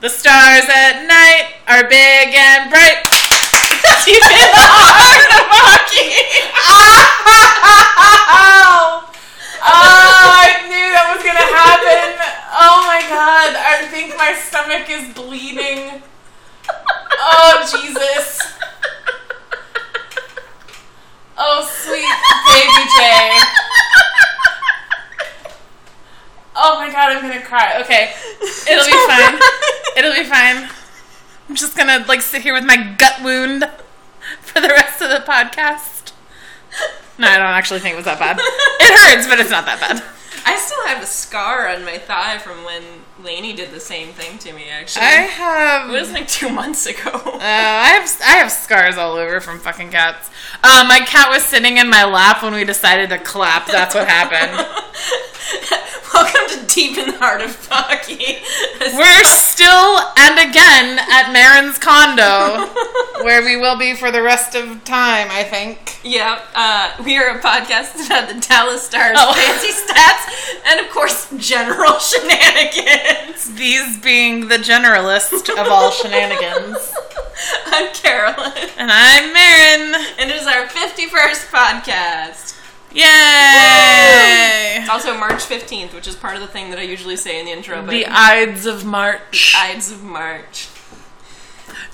The stars at night are big and bright. You've been the heart of hockey. Oh, I knew that was going to happen. Oh, my God. I think my stomach is bleeding. Oh, Jesus. Oh, sweet baby Jay. Oh, my God. I'm going to cry. Okay. It'll be fine. It'll be fine. I'm just going to, sit here with my gut wound for the rest of the podcast. No, I don't actually think it was that bad. It hurts, but it's not that bad. I still have a scar on my thigh from when Lainey did the same thing to me, actually. It was 2 months ago. I have scars all over from fucking cats. My cat was sitting in my lap when we decided to clap. That's what happened. Welcome to Deep in the Heart of Hockey. We're still, and again, at Marin's condo, where we will be for the rest of time, I think. Yeah, we are a podcast about the Dallas Stars, fancy stats, and of course, general shenanigans. These being the generalist of all shenanigans. I'm Carolyn. And I'm Marin. And it is our 51st podcast. Yay! Whoa. It's also March 15th, which is part of the thing that I usually say in the intro. But the Ides of March. The Ides of March.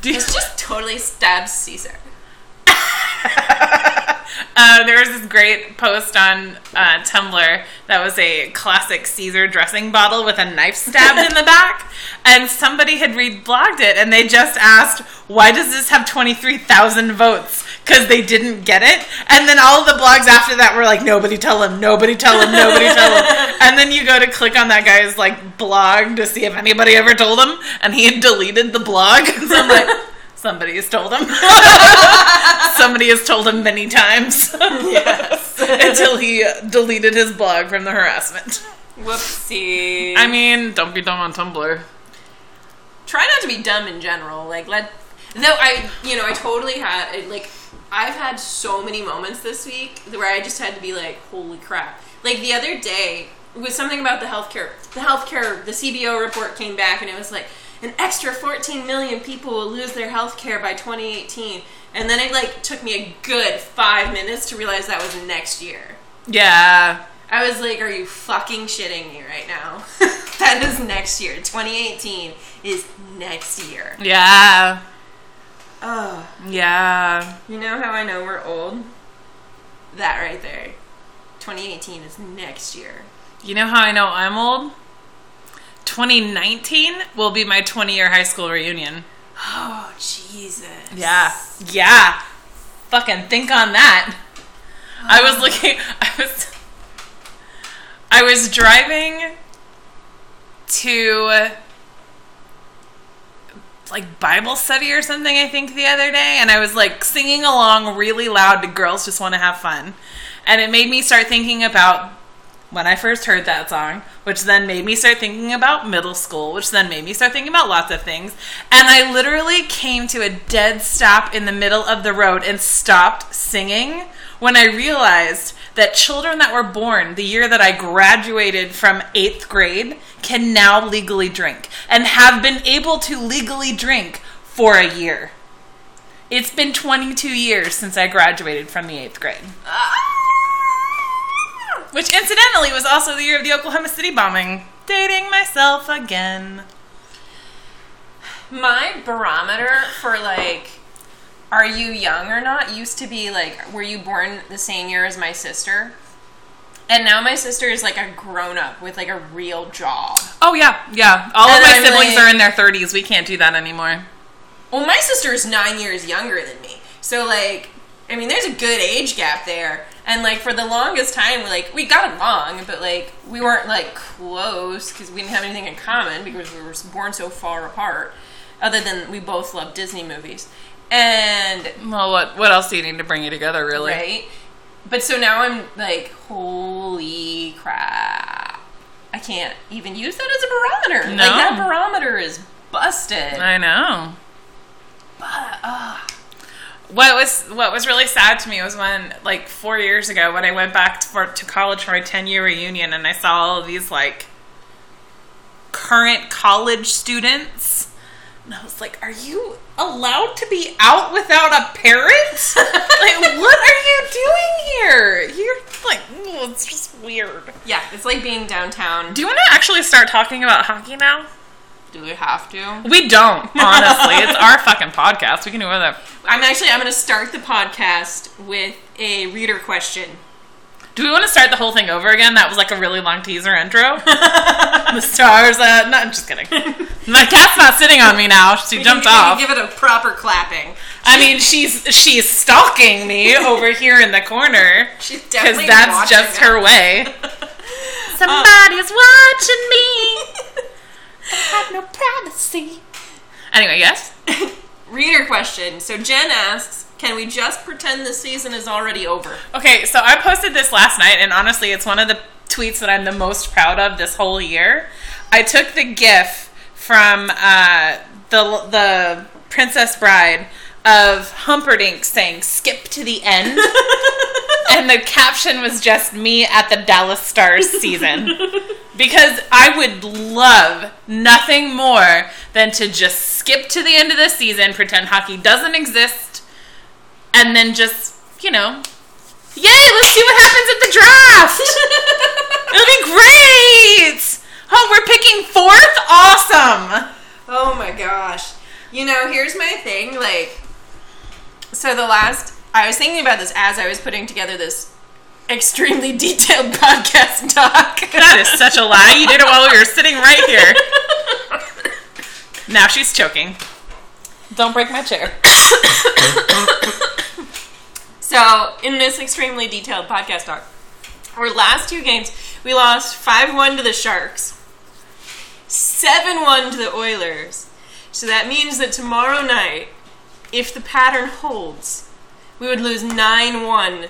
This just totally stabs Caesar. There was this great post on Tumblr that was a classic Caesar dressing bottle with a knife stabbed in the back, and somebody had reblogged it, and they just asked, why does this have 23,000 votes? Because they didn't get it, and then all of the blogs after that were like, nobody tell him, nobody tell him, nobody tell him, and then you go to click on that guy's blog to see if anybody ever told him, and he had deleted the blog, so I'm like... Somebody has told him. Somebody has told him many times. Yes. Until he deleted his blog from the harassment. Whoopsie. I mean, don't be dumb on Tumblr. Try not to be dumb in general. I totally had, I've had so many moments this week where I just had to be holy crap. The other day, it was something about the healthcare. The CBO report came back and it was an extra 14 million people will lose their health care by 2018. And then it, took me a good 5 minutes to realize that was next year. Yeah. I was are you fucking shitting me right now? That is next year. 2018 is next year. Yeah. Oh. Yeah. You know how I know we're old? That right there. 2018 is next year. You know how I know I'm old? 2019 will be my 20-year high school reunion. Oh, Jesus. Yeah. Yeah. Fucking think on that. Oh. I was driving to Bible study or something, I think, the other day, and I was singing along really loud to Girls Just Want to Have Fun. And it made me start thinking about when I first heard that song, which then made me start thinking about middle school, which then made me start thinking about lots of things. And I literally came to a dead stop in the middle of the road and stopped singing when I realized that children that were born the year that I graduated from 8th grade can now legally drink and have been able to legally drink for a year. It's been 22 years since I graduated from the 8th grade. Which, incidentally, was also the year of the Oklahoma City bombing. Dating myself again. My barometer for, are you young or not used to be, were you born the same year as my sister? And now my sister is, a grown-up with, a real job. Oh, yeah, yeah. All and of my I'm siblings are in their 30s. We can't do that anymore. Well, my sister is 9 years younger than me. So, there's a good age gap there. And, for the longest time, we got along, but, we weren't, close because we didn't have anything in common because we were born so far apart, other than we both love Disney movies. And... Well, what else do you need to bring you together, really? Right? But so now I'm, holy crap. I can't even use that as a barometer. No. That barometer is busted. I know. But, What was really sad to me was when 4 years ago when I went back to college for my 10-year reunion and I saw all of these current college students And I was like, are you allowed to be out without a parent? Like, what are you doing here? You're like, it's just weird. Yeah, it's like being downtown. Do you want to actually start talking about hockey now? Do we have to? We don't, honestly. It's our fucking podcast. We can do whatever. I'm going to start the podcast with a reader question. Do we want to start the whole thing over again? That was like a really long teaser intro. The stars, no, I'm just kidding. My cat's not sitting on me now. She jumped off. Give it a proper clapping. I mean, she's stalking me over here in the corner. She's definitely watching. Because that's just her way. Somebody's watching me. I have no privacy. Anyway, yes? Reader question. So Jen asks, can we just pretend the season is already over? Okay, so I posted this last night, and honestly, it's one of the tweets that I'm the most proud of this whole year. I took the GIF from the Princess Bride of Humperdinck saying, skip to the end, and the caption was just me at the Dallas Stars season. Because I would love nothing more than to just skip to the end of the season, pretend hockey doesn't exist, and then just, you know, yay, let's see what happens at the draft. It'll be great. Oh, we're picking fourth? Awesome. Oh, my gosh. You know, here's my thing. Like, so I was thinking about this as I was putting together this extremely detailed podcast talk. That is such a lie. You did it while we were sitting right here. Now she's choking. Don't break my chair. So, in this extremely detailed podcast talk, our last two games, we lost 5-1 to the Sharks, 7-1 to the Oilers. So that means that tomorrow night, if the pattern holds, we would lose 9-1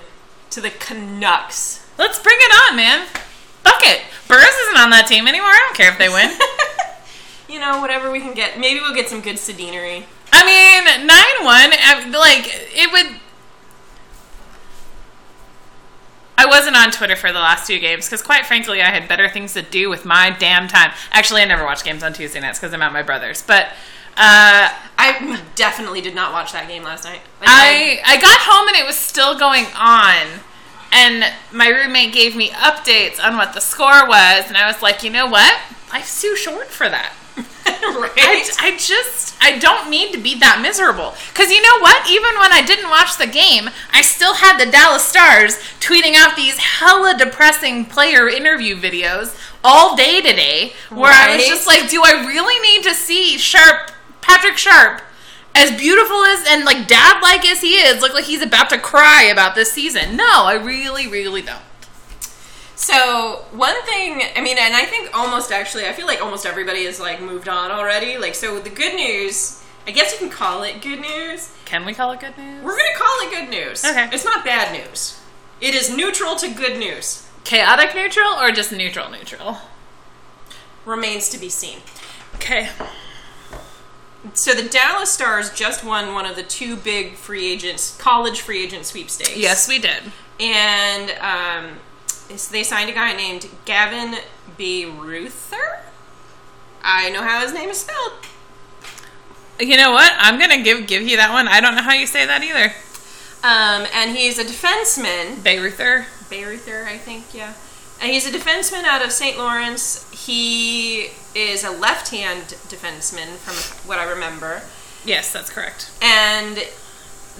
to the Canucks. Let's bring it on, man. Fuck it. Burris isn't on that team anymore. I don't care if they win. You know, whatever we can get. Maybe we'll get some good sedinery. I mean, 9-1, like, it would... I wasn't on Twitter for the last two games because, quite frankly, I had better things to do with my damn time. Actually, I never watch games on Tuesday nights because I'm at my brother's. But I definitely did not watch that game last night. Like, I got home and it was still going on. And my roommate gave me updates on what the score was. And I was like, you know what? Life's too short for that. Right? I don't need to be that miserable. Because you know what? Even when I didn't watch the game, I still had the Dallas Stars tweeting out these hella depressing player interview videos all day today, where right? I was just like, do I really need to see Patrick Sharp, as beautiful as and like dad-like as he is, look like he's about to cry about this season? No, I really, really don't. So, one thing, I mean, and I think I feel like almost everybody has, like, moved on already. Like, so the good news, I guess you can call it good news. Can we call it good news? We're going to call it good news. Okay. It's not bad news. It is neutral to good news. Chaotic neutral or just neutral? Remains to be seen. Okay. So the Dallas Stars just won one of the two big college free agent sweepstakes. Yes, we did. And, they signed a guy named Gavin Bayreuther. I know how his name is spelled. You know what? I'm going to give you that one. I don't know how you say that either. And he's a defenseman. Bayreuther, I think, yeah. And he's a defenseman out of St. Lawrence. He is a left-hand defenseman from what I remember. Yes, that's correct. And...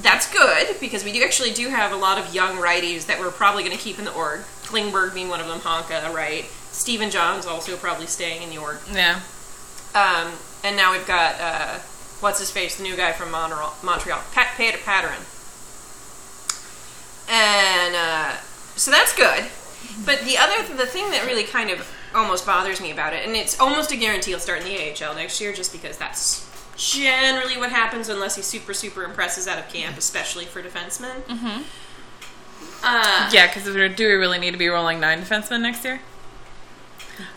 that's good, because we do have a lot of young righties that we're probably going to keep in the org. Klingberg being one of them, Honka, right? Stephen Johns also probably staying in the org. Yeah. And now we've got, what's-his-face, the new guy from Montreal, Patterin. And so that's good. But the thing that really kind of almost bothers me about it, and it's almost a guarantee he'll start in the AHL next year just because that's... generally what happens unless he super, super impresses out of camp, especially for defensemen. Mm-hmm. Yeah, because do we really need to be rolling 9 defensemen next year?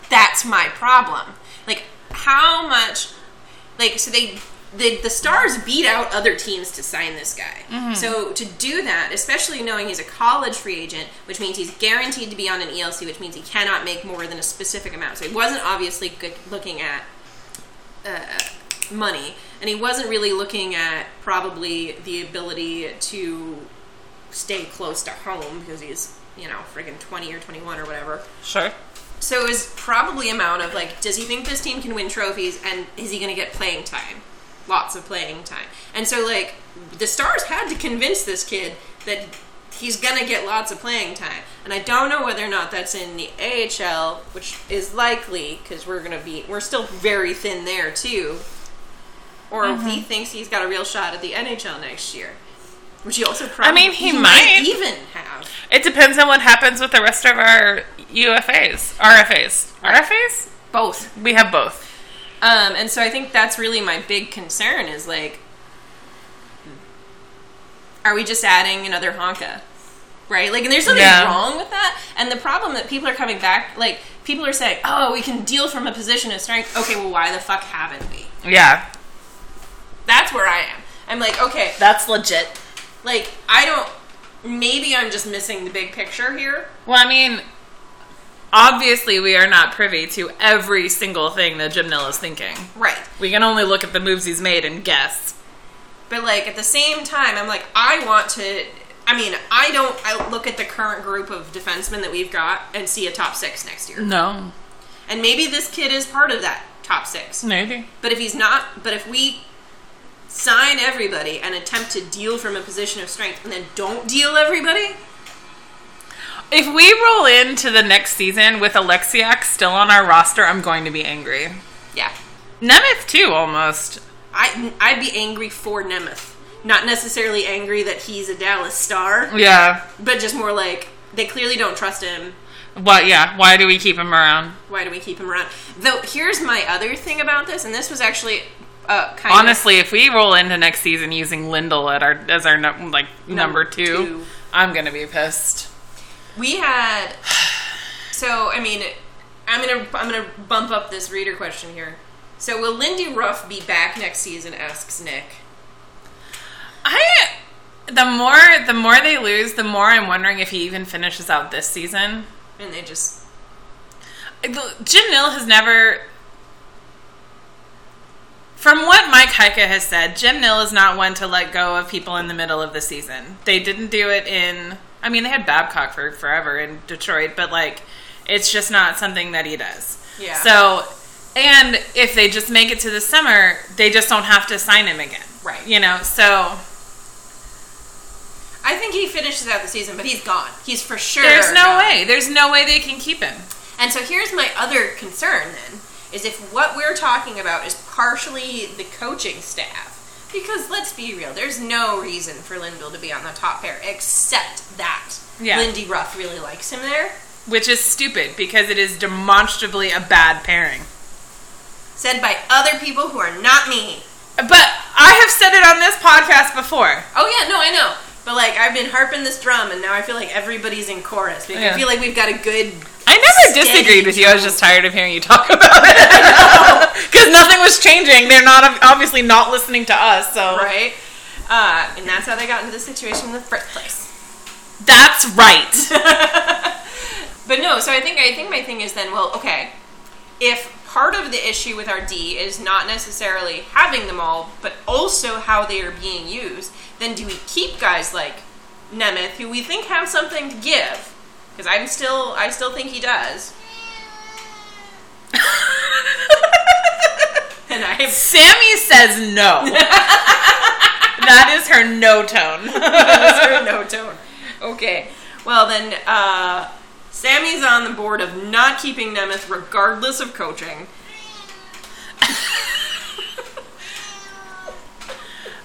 That's my problem. Like, how much... like, so the Stars beat out other teams to sign this guy. Mm-hmm. So to do that, especially knowing he's a college free agent, which means he's guaranteed to be on an ELC, which means he cannot make more than a specific amount. So he wasn't obviously good looking at... money, and he wasn't really looking at probably the ability to stay close to home because he's, you know, friggin' 20 or 21 or whatever. Sure. So it was probably an amount of, like, does he think this team can win trophies, and is he going to get playing time? Lots of playing time. And so, like, the Stars had to convince this kid that he's going to get lots of playing time. And I don't know whether or not that's in the AHL, which is likely, because we're still very thin there, too. Or if he thinks he's got a real shot at the NHL next year. Which he also probably he might even have. It depends on what happens with the rest of our UFAs. RFAs. RFAs? Both. We have both. And so I think that's really my big concern is, like, are we just adding another Honka? Right? Like, and there's nothing wrong with that. And the problem that people are coming back, like, people are saying, oh, we can deal from a position of strength. Okay, well, why the fuck haven't we? Yeah. That's where I am. I'm like, okay. That's legit. Like, maybe I'm just missing the big picture here. Well, I mean, obviously we are not privy to every single thing that Jim Nill is thinking. Right. We can only look at the moves he's made and guess. But, like, at the same time, I'm like, I look at the current group of defensemen that we've got and see a top six next year. No. And maybe this kid is part of that top six. Maybe. But if he's not, but if we sign everybody and attempt to deal from a position of strength and then don't deal everybody? If we roll into the next season with Alexiak still on our roster, I'm going to be angry. Yeah. Nemeth too, almost. I'd be angry for Nemeth. Not necessarily angry that he's a Dallas Star. Yeah. But just more like, they clearly don't trust him. Well, yeah. Why do we keep him around? Though, here's my other thing about this, and this was actually... Honestly, if we roll into next season using Lindell as our number two, I'm going to be pissed. I'm going to bump up this reader question here. So, will Lindy Ruff be back next season, asks Nick. The more they lose, the more I'm wondering if he even finishes out this season. And they just... Jim Nill has never... From what Mike Heika has said, Jim Nill is not one to let go of people in the middle of the season. They didn't do it in... I mean, they had Babcock for forever in Detroit, but, like, it's just not something that he does. Yeah. So, and if they just make it to the summer, they just don't have to sign him again. Right. You know, so... I think he finishes out the season, but he's gone. He's for sure There's no way. There's no way they can keep him. And so here's my other concern, then. Is if what we're talking about is partially the coaching staff. Because let's be real, there's no reason for Lindell to be on the top pair except that Lindy Ruff really likes him there. Which is stupid because it is demonstrably a bad pairing. Said by other people who are not me. But I have said it on this podcast before. Oh yeah, no, I know. But, like, I've been harping this drum and now I feel like everybody's in chorus. Because I feel like we've got a good... I never disagreed with you. I was just tired of hearing you talk about it. Because nothing was changing. They're not obviously not listening to us. So right, and that's how they got into this situation in the first place. That's right. But no, so I think my thing is then, well, okay, if part of the issue with our D is not necessarily having them all, but also how they are being used, then do we keep guys like Nemeth, who we think have something to give? Because I still think he does. And Sammy says no. That is her no tone. Okay. Well, then, Sammy's on the board of not keeping Nemeth regardless of coaching.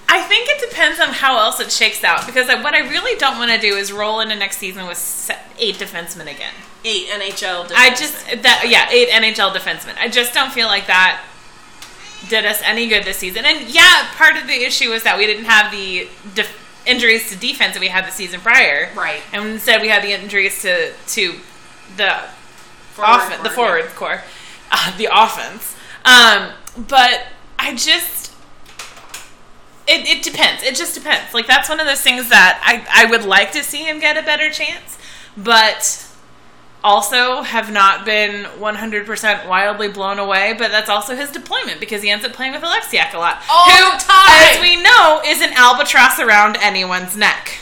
I think it depends on how else it shakes out, because what I really don't want to do is roll into next season with 8 defensemen again. 8 NHL defensemen. Eight NHL defensemen. I just don't feel like that did us any good this season. And yeah, part of the issue was that we didn't have the injuries to defense that we had the season prior. Right. And instead we had the injuries to the offense. But I just... It depends. It just depends. Like, that's one of those things that I would like to see him get a better chance, but also have not been 100% wildly blown away, but that's also his deployment because he ends up playing with Alexiak a lot. Who, as we know, is an albatross around anyone's neck.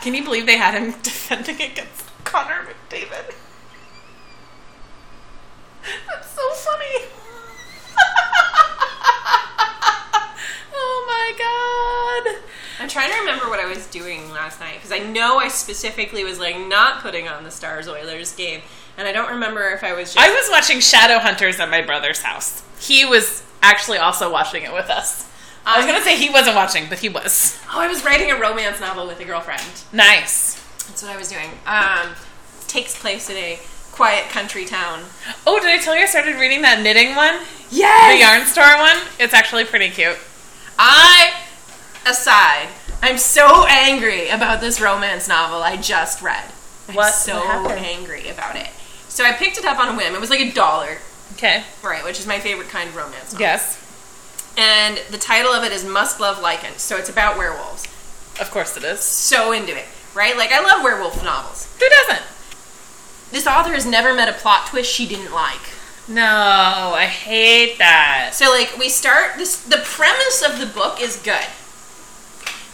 Can you believe they had him defending against Connor McDavid? That's so funny. Oh my god. I'm trying to remember what I was doing last night because I know I specifically was like not putting on the Stars Oilers game, and I don't remember if I was just... I was watching Shadowhunters at my brother's house. He was actually also watching it with us. I was going to say he wasn't watching, but he was. Oh, I was writing a romance novel with a girlfriend. Nice. That's what I was doing. Takes place in a quiet country town. Oh, did I tell you I started reading that knitting one? Yes! The yarn store one? It's actually pretty cute. I'm so angry about this romance novel I just read. What happened? Angry about it. So I picked it up on a whim. It was like $1. Okay. Right, which is my favorite kind of romance novel. Yes. And the title of it is Must Love Lycan. So it's about werewolves. Of course it is. So into it, right? Like, I love werewolf novels. Who doesn't? This author has never met a plot twist she didn't like. No, I hate that. So, like, we start... the premise of the book is good.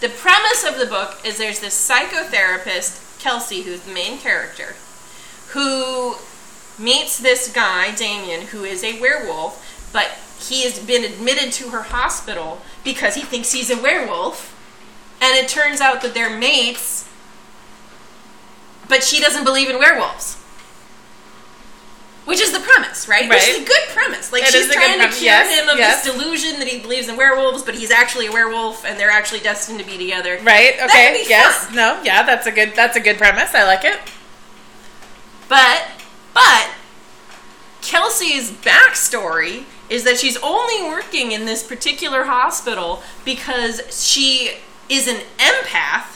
The premise of the book is there's this psychotherapist, Kelsey, who's the main character, who meets this guy, Damien, who is a werewolf, but... he has been admitted to her hospital because he thinks he's a werewolf. And it turns out that they're mates, but she doesn't believe in werewolves. Which is the premise, right? Which is a good premise. Like, she's trying to cure him of this delusion that he believes in werewolves, but he's actually a werewolf and they're actually destined to be together. Right, okay, yes. Fun. No, yeah, that's a good premise. I like it. But Kelsey's backstory is that she's only working in this particular hospital because she is an empath.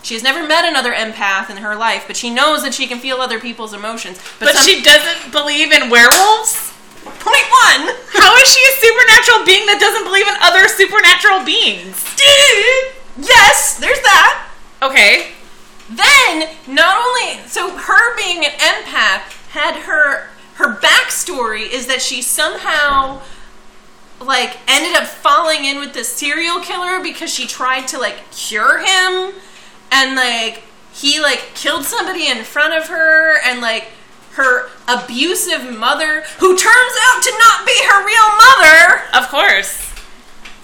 She has never met another empath in her life, but she knows that she can feel other people's emotions. But she doesn't believe in werewolves? Point one! How is she a supernatural being that doesn't believe in other supernatural beings? Yes, there's that. Okay. Then, not only... so her being an empath had her... her backstory is that she somehow, like, ended up falling in with this serial killer because she tried to, like, cure him. And, like, he, like, killed somebody in front of her. And, like, her abusive mother, who turns out to not be her real mother. Of course.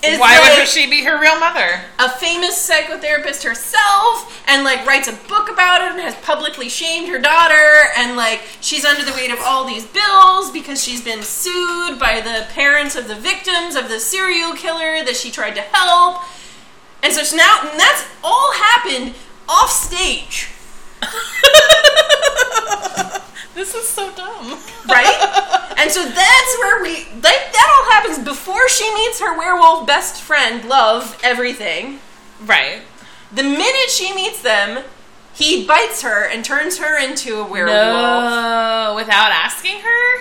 Why would she be her real mother? A famous psychotherapist herself, and, like, writes a book about it and has publicly shamed her daughter, and, like, she's under the weight of all these bills because she's been sued by the parents of the victims of the serial killer that she tried to help. And so now, and that's all happened off stage. This is so dumb. Right? And so that's where we... like, that all happens before she meets her werewolf best friend, Love, everything. Right. The minute she meets them, he bites her and turns her into a werewolf. No, without asking her?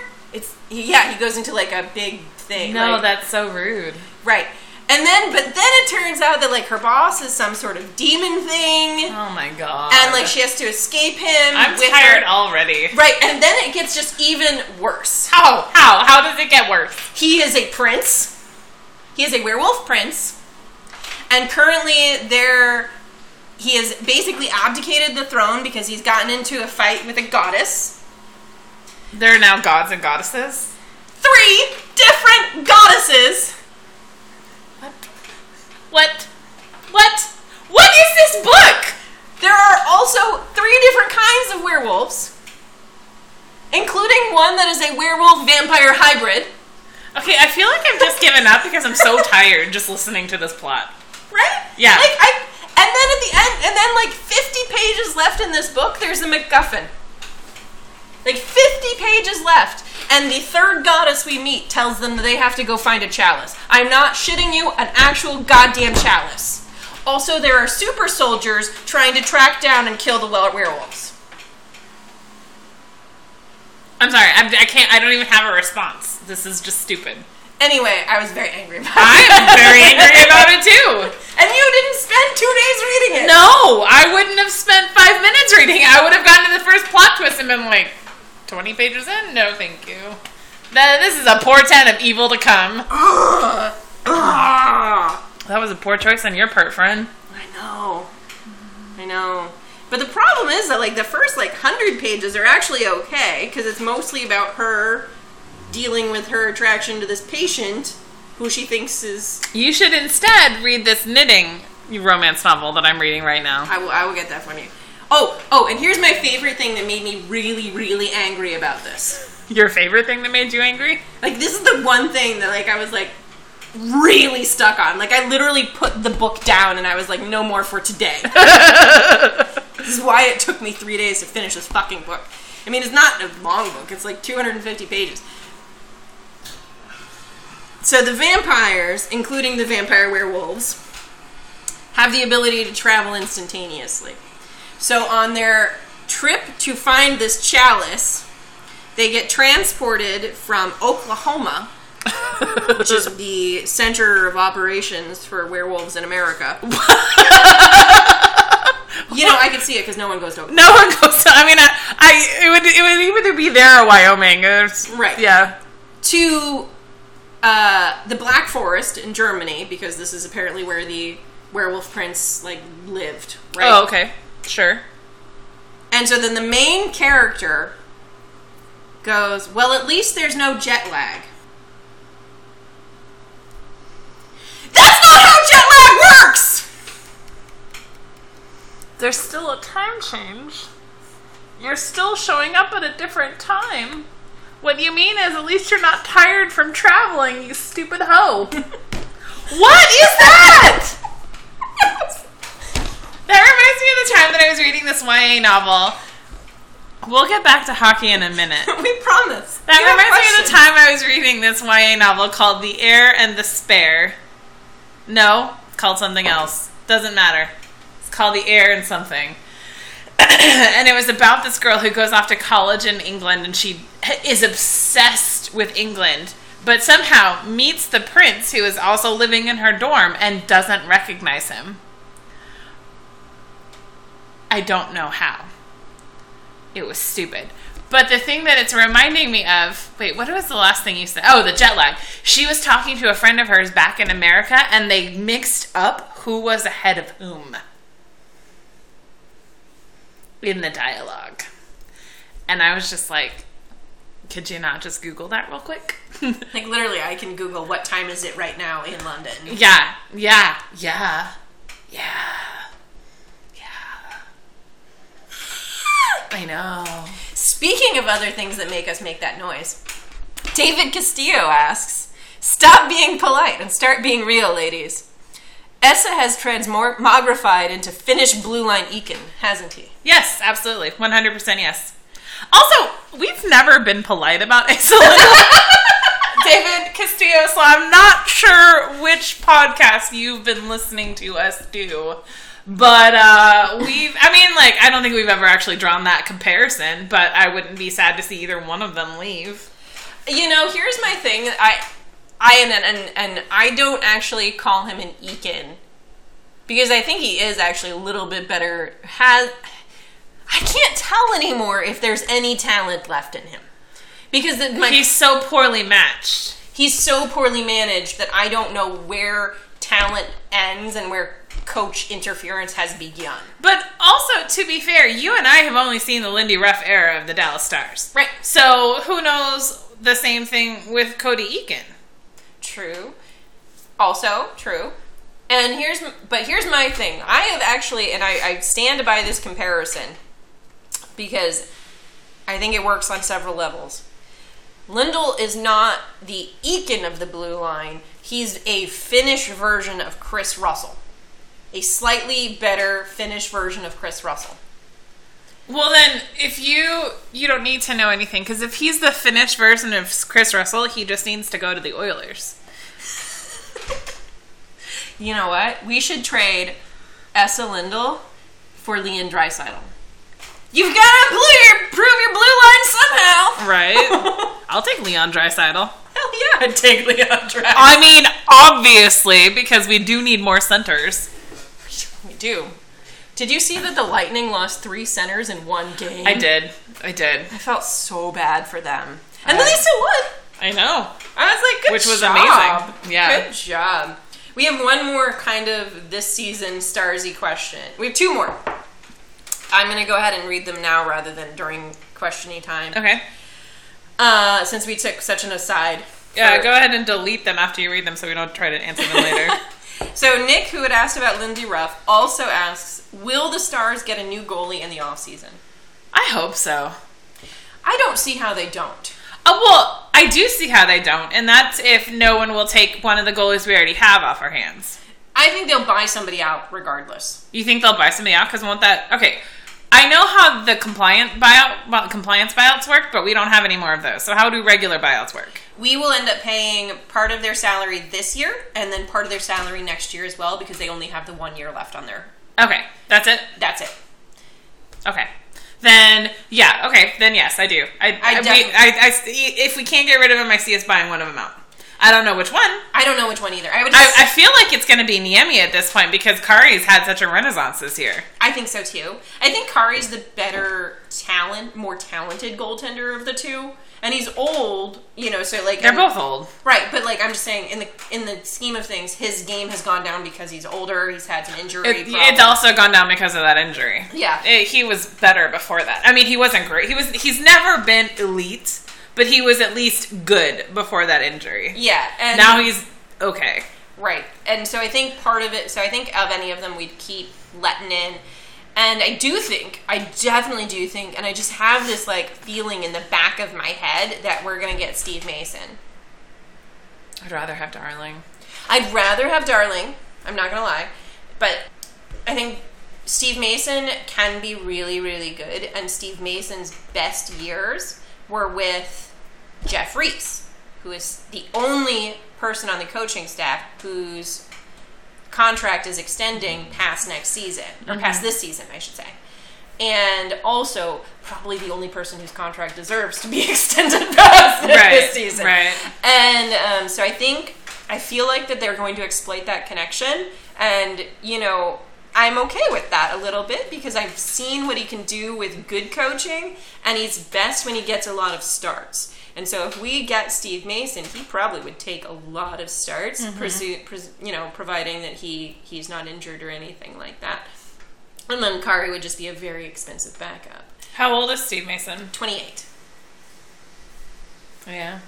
He goes into, like, a big thing. No, like, that's so rude. Right. And then, but then it turns out that, like, her boss is some sort of demon thing. Oh, my God. And, like, she has to escape him. I'm tired already. Right, and then it gets just even worse. How? How? How does it get worse? He is a prince. He is a werewolf prince. And currently, he has basically abdicated the throne because he's gotten into a fight with a goddess. There are now gods and goddesses? 3 different goddesses. What is this book? There are also 3 different kinds of werewolves, including one that is a werewolf-vampire hybrid. Okay, I feel like I've just given up because I'm so tired just listening to this plot. Right? Yeah. Like, and then at the end, and then, like, 50 pages left in this book, there's a MacGuffin. Like, 50 pages left, and the 3rd goddess we meet tells them that they have to go find a chalice. I'm not shitting you, an actual goddamn chalice. Also, there are super soldiers trying to track down and kill the werewolves. I'm sorry, I don't even have a response. This is just stupid. Anyway, I was very angry about it. I'm very angry about it, too. And you didn't spend 2 days reading it. No, I wouldn't have spent 5 minutes reading it. I would have gotten to the first plot twist and been like, 20 pages in? No, thank you. This is a portent of evil to come. That was a poor choice on your part, friend. I know. But the problem is that, like, the first, 100 pages are actually okay, because it's mostly about her dealing with her attraction to this patient who she thinks is... You should instead read this knitting romance novel that I'm reading right now. I will get that from you. Oh, and here's my favorite thing that made me really, really angry about this. Your favorite thing that made you angry? This is the one thing that, I was, really stuck on. I literally put the book down and I was like, no more for today. This is why it took me 3 days to finish this fucking book. I mean, it's not a long book. It's 250 pages. So the vampires, including the vampire werewolves, have the ability to travel instantaneously. So on their trip to find this chalice, they get transported from Oklahoma, which is the center of operations for werewolves in America. You know, I could see it because no one goes to Oklahoma. I mean, it would either be there or Wyoming. Right. Yeah. To... the Black Forest in Germany, because this is apparently where the werewolf prince, lived, right? Oh, okay. Sure. And so then the main character goes, well, at least there's no jet lag. That's not how jet lag works! There's still a time change. You're still showing up at a different time. What you mean is, at least you're not tired from traveling, you stupid hoe. What is that? That reminds me of the time that I was reading this YA novel. We'll get back to hockey in a minute. We promise. That reminds me of the time I was reading this YA novel called The Heir and the Spare. No, called something else. Doesn't matter. It's called The Heir and something. And it was about this girl who goes off to college in England, and she is obsessed with England, but somehow meets the prince who is also living in her dorm and doesn't recognize him. I don't know how. It was stupid. But the thing that it's reminding me of... Wait, what was the last thing you said? Oh, the jet lag. She was talking to a friend of hers back in America, and they mixed up who was ahead of whom in the dialogue. And I was just like, could you not just Google that real quick? Literally, I can Google what time is it right now in London. Yeah. I know. Speaking of other things that make us make that noise, David Castillo asks, stop being polite and start being real, ladies. Esa has transmogrified into Finnish blue line Eakin, hasn't he? Yes, absolutely. 100% yes. Also, we've never been polite about Esa Lindell. David Castillo, so I'm not sure which podcast you've been listening to us do, but I don't think we've ever actually drawn that comparison, but I wouldn't be sad to see either one of them leave. You know, here's my thing. I don't actually call him an Eakin, because I think he is actually a little bit better. I can't tell anymore if there's any talent left in him, because he's so poorly matched. He's so poorly managed that I don't know where talent ends and where coach interference has begun. But also, to be fair, you and I have only seen the Lindy Ruff era of the Dallas Stars, right? So who knows the same thing with Cody Eakin. True. Also true. And here's my thing. I have actually, and I stand by this comparison because I think it works on several levels. Lindell is not the Eakin of the blue line. He's a Finnish version of Chris Russell. A slightly better Finnish version of Chris Russell. Well then, if you don't need to know anything, because if he's the Finnish version of Chris Russell, he just needs to go to the Oilers. You know what? We should trade Esa Lindell for Leon Draisaitl. You've got to prove your blue line somehow! Right. I'll take Leon Draisaitl. Hell I'd take Leon Draisaitl. I mean, obviously, because we do need more centers. We do. Did you see that the Lightning lost 3 centers in 1 game? I did. I felt so bad for them. And then they still won. I know. I was like, good job. Which was amazing. Yeah. Good job. We have one more kind of this season Starsy question. We have 2 more. I'm going to go ahead and read them now rather than during questioning time. Okay. Since we took such an aside. Yeah, go ahead and delete them after you read them so we don't try to answer them later. So Nick, who had asked about Lindy Ruff, also asks, will the Stars get a new goalie in the offseason? I hope so. I don't see how they don't. Well, I do see how they don't, and that's if no one will take one of the goalies we already have off our hands. I think they'll buy somebody out regardless. You think they'll buy somebody out? Because won't that... Okay, I know how the compliance buyouts work, but we don't have any more of those. So how do regular buyouts work? We will end up paying part of their salary this year, and then part of their salary next year as well, because they only have the 1 year left on their... Okay, that's it? That's it. Okay. Then, yeah, okay, then yes, I do. If we can't get rid of him, I see us buying one of them out. I don't know which one. I don't know which one either. I feel like it's going to be Niemi at this point because Kari's had such a renaissance this year. I think so, too. I think Kari's the better more talented goaltender of the two. And he's old, you know, so like... They're both old. Right, but like I'm just saying, in the scheme of things, his game has gone down because he's older, he's had some injury problems. It's also gone down because of that injury. Yeah. He was better before that. I mean, he wasn't great. He's never been elite, but he was at least good before that injury. Yeah. And now he's okay. Right. And so I think part of it... So I think of any of them, we'd keep letting in. And I definitely do think, and I just have this, like, feeling in the back of my head that we're going to get Steve Mason. I'd rather have Darling. I'm not going to lie. But I think Steve Mason can be really, really good. And Steve Mason's best years were with Jeff Reese, who is the only person on the coaching staff who's... contract is extending past next season, or past this season, I should say. And also, probably the only person whose contract deserves to be extended past this season. Right. And so I feel like that they're going to exploit that connection. And, you know, I'm okay with that a little bit because I've seen what he can do with good coaching, and he's best when he gets a lot of starts. And so if we get Steve Mason, he probably would take a lot of starts, providing that he's not injured or anything like that. And then Kari would just be a very expensive backup. How old is Steve Mason? 28. Oh, yeah.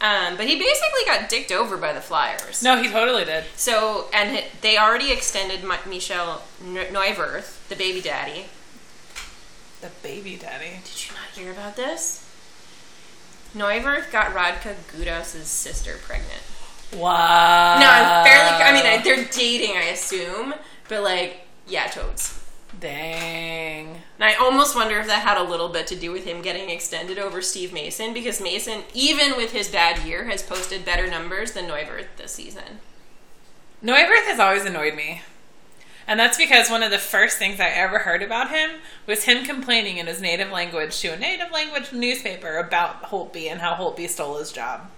But he basically got dicked over by the Flyers. No, he totally did. So, and they already extended Michel Neuwirth, the baby daddy. The baby daddy? Did you not hear about this? Neuwirth got Radka Gudas' sister pregnant. Wow. No, I'm fairly... I mean, they're dating, I assume. But, like, yeah, totes. Dang. And I almost wonder if that had a little bit to do with him getting extended over Steve Mason, because Mason, even with his bad year, has posted better numbers than Neuwirth this season. Neuwirth has always annoyed me. And that's because one of the first things I ever heard about him was him complaining in his native language to a native language newspaper about Holtby and how Holtby stole his job.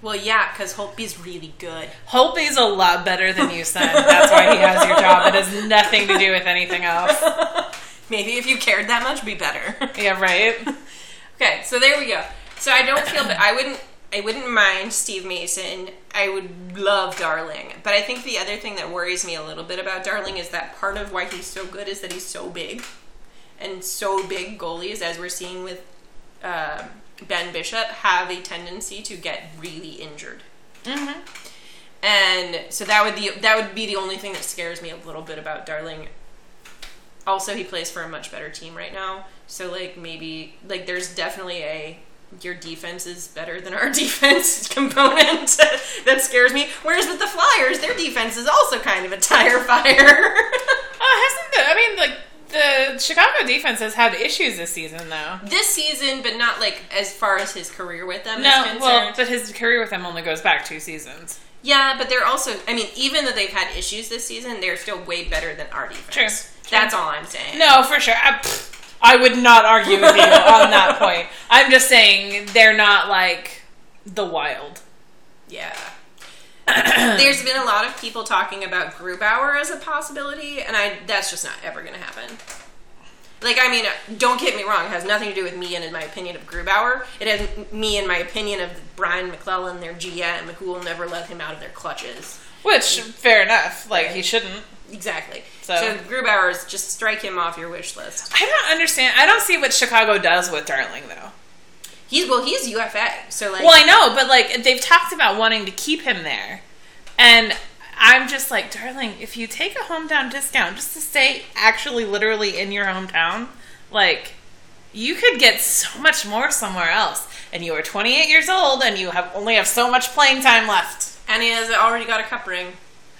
Well, yeah, because Holtby's really good. Holtby's a lot better than you, son. That's why he has your job. It has nothing to do with anything else. Maybe if you cared that much, be better. Yeah, right? Okay, so there we go. So I don't feel bad. I wouldn't mind Steve Mason. I would love Darling. But I think the other thing that worries me a little bit about Darling is that part of why he's so good is that he's so big. And so big goalies, as we're seeing with Ben Bishop, have a tendency to get really injured. Mm-hmm. And so that would be the only thing that scares me a little bit about Darling. Also, he plays for a much better team right now. So, like, maybe... Like, there's definitely a... your defense is better than our defense component. That scares me. Whereas with the Flyers, their defense is also kind of a tire fire. The Chicago defense has had issues this season, though. This season, but not, like, as far as his career with them is concerned. No, well, but his career with them only goes back 2 seasons. Yeah, but they're also... I mean, even though they've had issues this season, they're still way better than our defense. True. That's all I'm saying. No, for sure. I would not argue with you on that point. I'm just saying they're not like the Wild. Yeah. There's been a lot of people talking about Grubauer as a possibility, and that's just not ever going to happen. Like, I mean, don't get me wrong. It has nothing to do with me and in my opinion of Grubauer. It has me and my opinion of Brian McClellan, their GM, who will never let him out of their clutches. Which, fair enough. Like, right. He shouldn't. Exactly. So Grubauer's, just strike him off your wish list. I don't understand. I don't see what Chicago does with Darling, though. He's UFA, so like... Well, I know, but like, they've talked about wanting to keep him there. And I'm just like, Darling, if you take a hometown discount just to stay actually literally in your hometown, like, you could get so much more somewhere else. And you are 28 years old, and you only have so much playing time left. And he has already got a cup ring.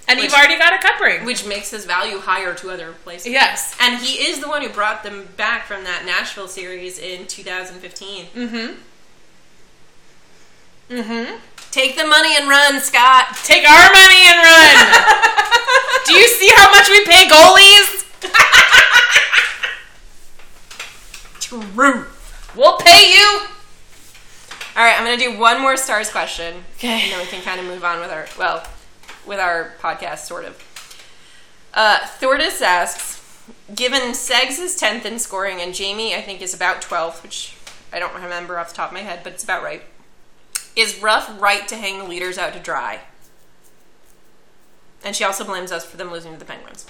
And you've already got a cup ring. Which makes his value higher to other places. Yes. And he is the one who brought them back from that Nashville series in 2015. Mm-hmm. Mm-hmm. Take the money and run, Scott. Take our money and run. Do you see how much we pay goalies? True. We'll pay you. All right, I'm going to do one more stars question. Okay. And then we can kind of move on with our... Well... with our podcast, sort of. Thordis asks, given Seggs is 10th in scoring and Jamie, I think, is about 12th, which I don't remember off the top of my head, but it's about right. Is Ruff right to hang the leaders out to dry? And she also blames us for them losing to the Penguins.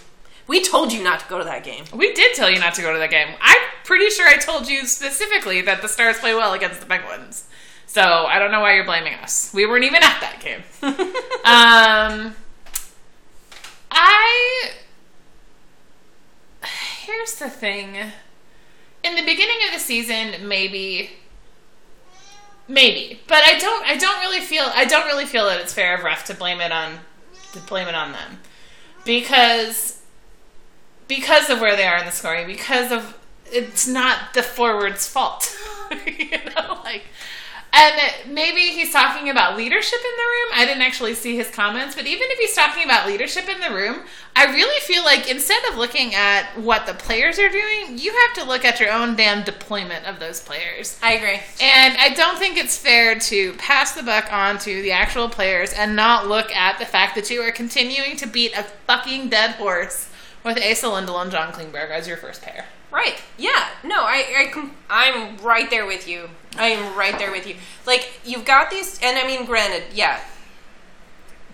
We told you not to go to that game. We did tell you not to go to that game. I'm pretty sure I told you specifically that the Stars play well against the Penguins. So, I don't know why you're blaming us. We weren't even at that game. Here's the thing. In the beginning of the season, maybe. But I don't really feel that it's fair of Ruff to blame it on them. Because of where they are in the scoring, it's not the forward's fault. You know, like... And maybe he's talking about leadership in the room. I didn't actually see his comments, but even if he's talking about leadership in the room, I really feel like instead of looking at what the players are doing, you have to look at your own damn deployment of those players. I agree. And I don't think it's fair to pass the buck on to the actual players and not look at the fact that you are continuing to beat a fucking dead horse with Esa Lindell and John Klingberg as your first pair. Right. Yeah. No, I'm right there with you. I am right there with you. Like, you've got these, and I mean, granted, yeah,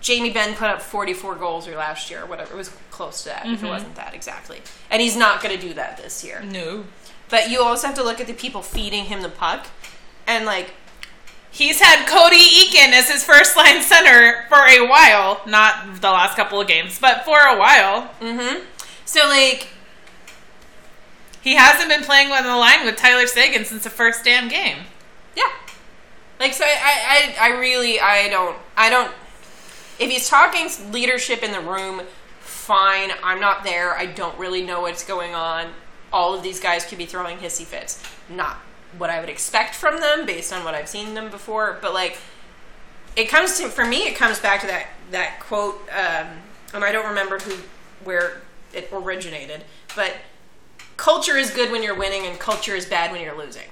Jamie Benn put up 44 goals last year or whatever. It was close to that, if it wasn't that exactly. And he's not going to do that this year. No. But you also have to look at the people feeding him the puck. And, like, he's had Cody Eakin as his first-line center for a while. Not the last couple of games, but for a while. Mm-hmm. So, like... He hasn't been playing on the line with Tyler Seguin since the first damn game. Yeah. Like, so I really don't, if he's talking leadership in the room, fine, I'm not there, I don't really know what's going on, all of these guys could be throwing hissy fits. Not what I would expect from them, based on what I've seen them before, but like, it comes back to that quote, and I don't remember where it originated, but... Culture is good when you're winning, and culture is bad when you're losing,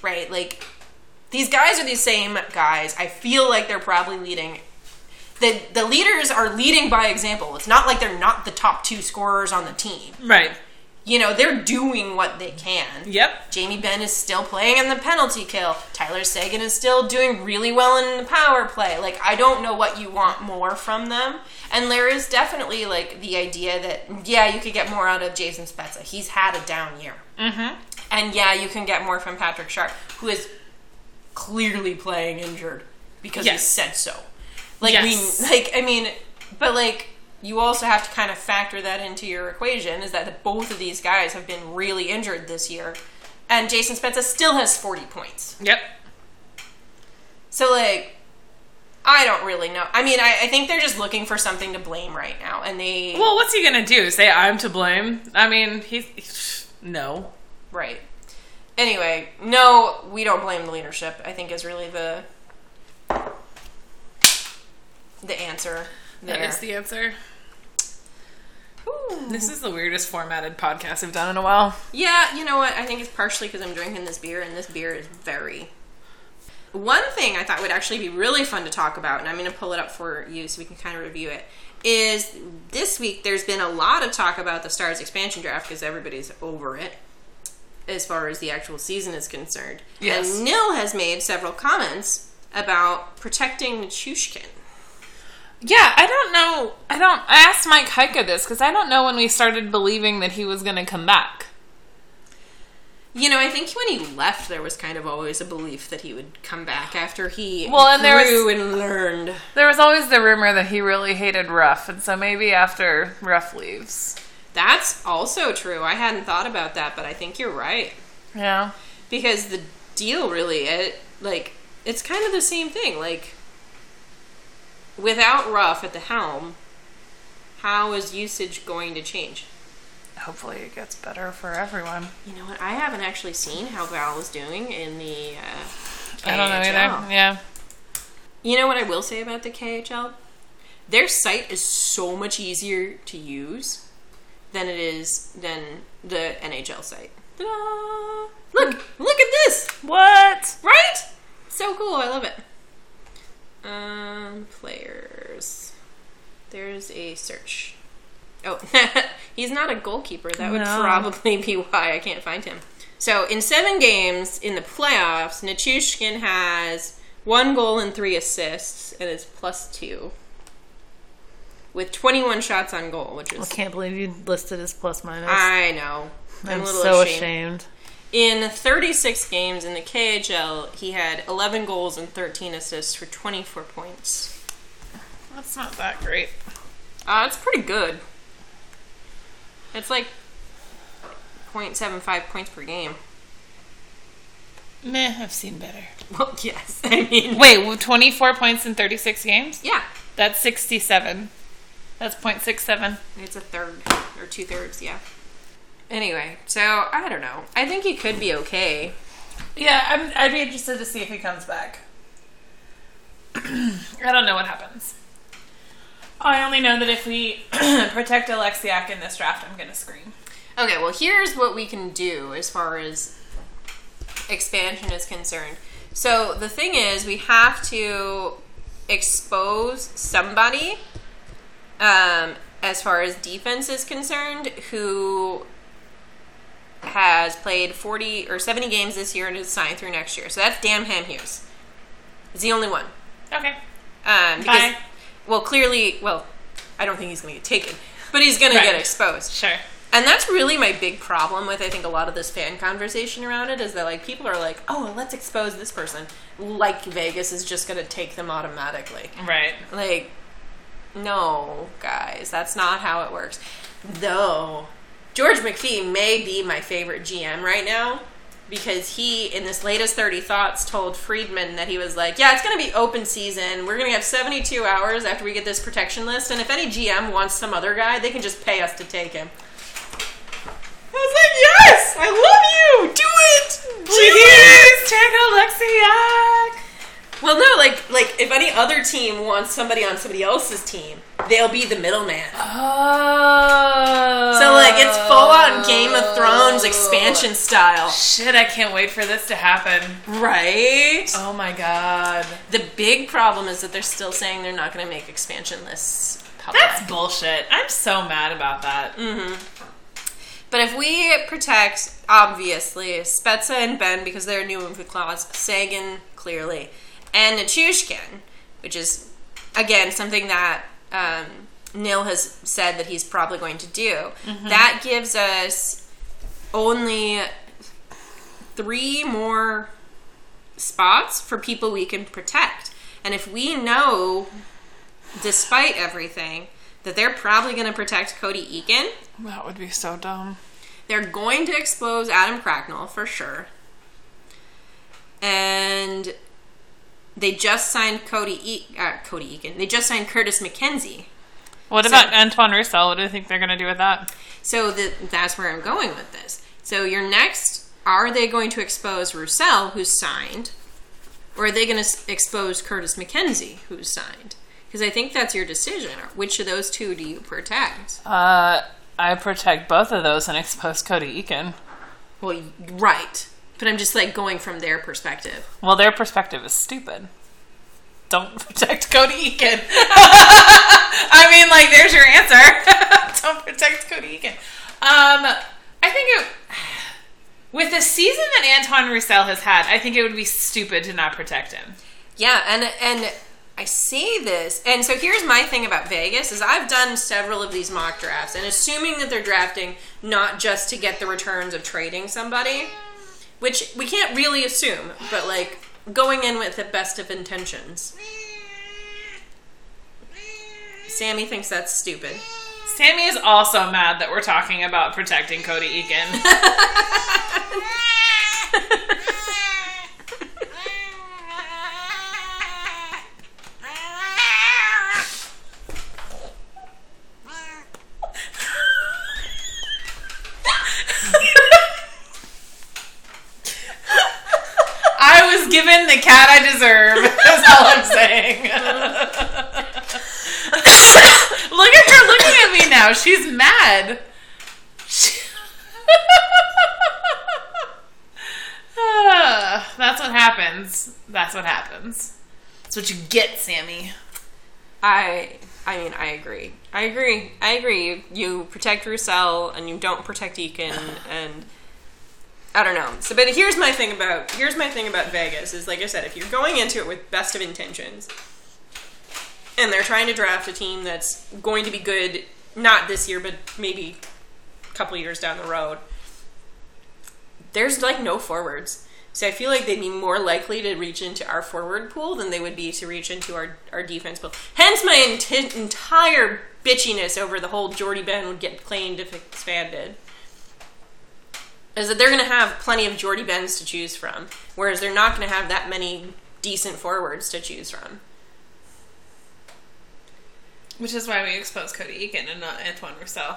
right? Like, these guys are the same guys. I feel like they're probably leading. The leaders are leading by example. It's not like they're not the top two scorers on the team. Right. You know, they're doing what they can. Yep. Jamie Benn is still playing in the penalty kill. Tyler Seguin is still doing really well in the power play. Like, I don't know what you want more from them. And there is definitely, like, the idea that, yeah, you could get more out of Jason Spezza. He's had a down year. Mm-hmm. And, yeah, you can get more from Patrick Sharp, who is clearly playing injured because he said so. Like, yes. You also have to kind of factor that into your equation, is that both of these guys have been really injured this year. And Jason Spezza still has 40 points. Yep. So, like, I don't really know. I mean, I think they're just looking for something to blame right now. And they... Well, what's he going to do? Say, I'm to blame? I mean, he's... No. Right. Anyway, no, we don't blame the leadership, I think, is really the answer. That is the answer. Ooh. This is the weirdest formatted podcast I've done in a while. Yeah, you know what? I think it's partially because I'm drinking this beer, and this beer is very... One thing I thought would actually be really fun to talk about, and I'm going to pull it up for you so we can kind of review it, is this week there's been a lot of talk about the Stars expansion draft because everybody's over it as far as the actual season is concerned. Yes. And Nill has made several comments about protecting Nichushkin. Yeah, I don't know. I asked Mike Heika this because I don't know when we started believing that he was going to come back. You know, I think when he left, there was kind of always a belief that he would come back after he grew and learned. There was always the rumor that he really hated Ruff, and so maybe after Ruff leaves. That's also true. I hadn't thought about that, but I think you're right. Yeah. Because the deal really, it's kind of the same thing. Like, without Ruff at the helm, how is usage going to change? Hopefully it gets better for everyone. You know what? I haven't actually seen how Val is doing in the KHL. I don't know either. Yeah. You know what I will say about the KHL? Their site is so much easier to use than the NHL site. Ta-da! Look at this! What? Right? So cool. I love it. Players. There's a search. Oh, he's not a goalkeeper. That would probably be why I can't find him. So, in 7 games in the playoffs, Nichushkin has 1 goal and 3 assists, and is +2. With 21 shots on goal, which is... I can't believe you listed his plus-minus. I know. I'm so ashamed. In 36 games in the KHL, he had 11 goals and 13 assists for 24 points. That's not that great. It's pretty good. It's like 0.75 points per game. Meh, I've seen better. Well, yes. I mean... Wait, well, 24 points in 36 games? Yeah. That's 67. That's 0.67. It's a third, or two-thirds, yeah. Anyway, so, I don't know. I think he could be okay. Yeah, I'd be interested to see if he comes back. I don't know what happens. I only know that if we protect Alexiak in this draft, I'm going to scream. Okay, well, here's what we can do as far as expansion is concerned. So, the thing is, we have to expose somebody, as far as defense is concerned, who has played 40 or 70 games this year and is signed through next year. So, that's Dan Hamhuis. It's the only one. Okay. Bye. Well, clearly, I don't think he's going to get taken, but he's going to get exposed. Sure. And that's really my big problem with, I think, a lot of this fan conversation around it, is that, people are like, oh, well, let's expose this person. Like Vegas is just going to take them automatically. Right. No, guys, that's not how it works. Though, George McPhee may be my favorite GM right now, because he, in this latest 30 Thoughts, told Friedman that he was like, yeah, it's going to be open season. We're going to have 72 hours after we get this protection list. And if any GM wants some other guy, they can just pay us to take him. I was like, yes, I love you. Do it. Please, take Alexiak. Well, no, if any other team wants somebody on somebody else's team, they'll be the middleman. Oh. So, it's full-on Game of Thrones expansion style. Shit, I can't wait for this to happen. Right? Oh, my God. The big problem is that they're still saying they're not going to make expansion lists public. That's bullshit. I'm so mad about that. Mm-hmm. But if we protect, obviously, Spezza and Benn, because they're new in the clause, Seguin, clearly, and Nichushkin, which is, again, something that... Nill has said that he's probably going to do. Mm-hmm. That gives us only 3 more spots for people we can protect. And if we know, despite everything, that they're probably going to protect Cody Eakin. That would be so dumb. They're going to expose Adam Cracknell, for sure. And... they just signed Cody Eakin. They just signed Curtis McKenzie. What about Antoine Roussel? What do you think they're going to do with that? So that's where I'm going with this. So your next, are they going to expose Roussel, who's signed? Or are they going to expose Curtis McKenzie, who's signed? Because I think that's your decision. Which of those two do you protect? I protect both of those and expose Cody Eakin. Well, right. But I'm just like going from their perspective. Well, their perspective is stupid. Don't protect Cody Eakin. I mean, like, there's your answer. Don't protect Cody Eakin. I think it... With the season that Anton Roussel has had, I think it would be stupid to not protect him. Yeah, and I say this, and so here's my thing about Vegas, is I've done several of these mock drafts, and assuming that they're drafting not just to get the returns of trading somebody, which we can't really assume, but like going in with the best of intentions. Sammy thinks that's stupid. Sammy is also mad that we're talking about protecting Cody Eakin. I was given the cat I deserve. That's all I'm saying. Look at her looking at me now. She's mad. That's what happens. That's what happens. That's what you get, Sammy. I mean, I agree. You protect Roussel, and you don't protect Eakin, and I don't know. So, but here's my thing about Vegas is, like I said, if you're going into it with best of intentions, and they're trying to draft a team that's going to be good, not this year, but maybe a couple years down the road. There's, like, no forwards. So I feel like they'd be more likely to reach into our forward pool than they would be to reach into our defense pool. Hence my entire bitchiness over the whole Jordy Ben would get claimed if expanded. Is that they're going to have plenty of Jordy Bens to choose from, whereas they're not going to have that many decent forwards to choose from. Which is why we exposed Cody Eakin and not Antoine Roussel.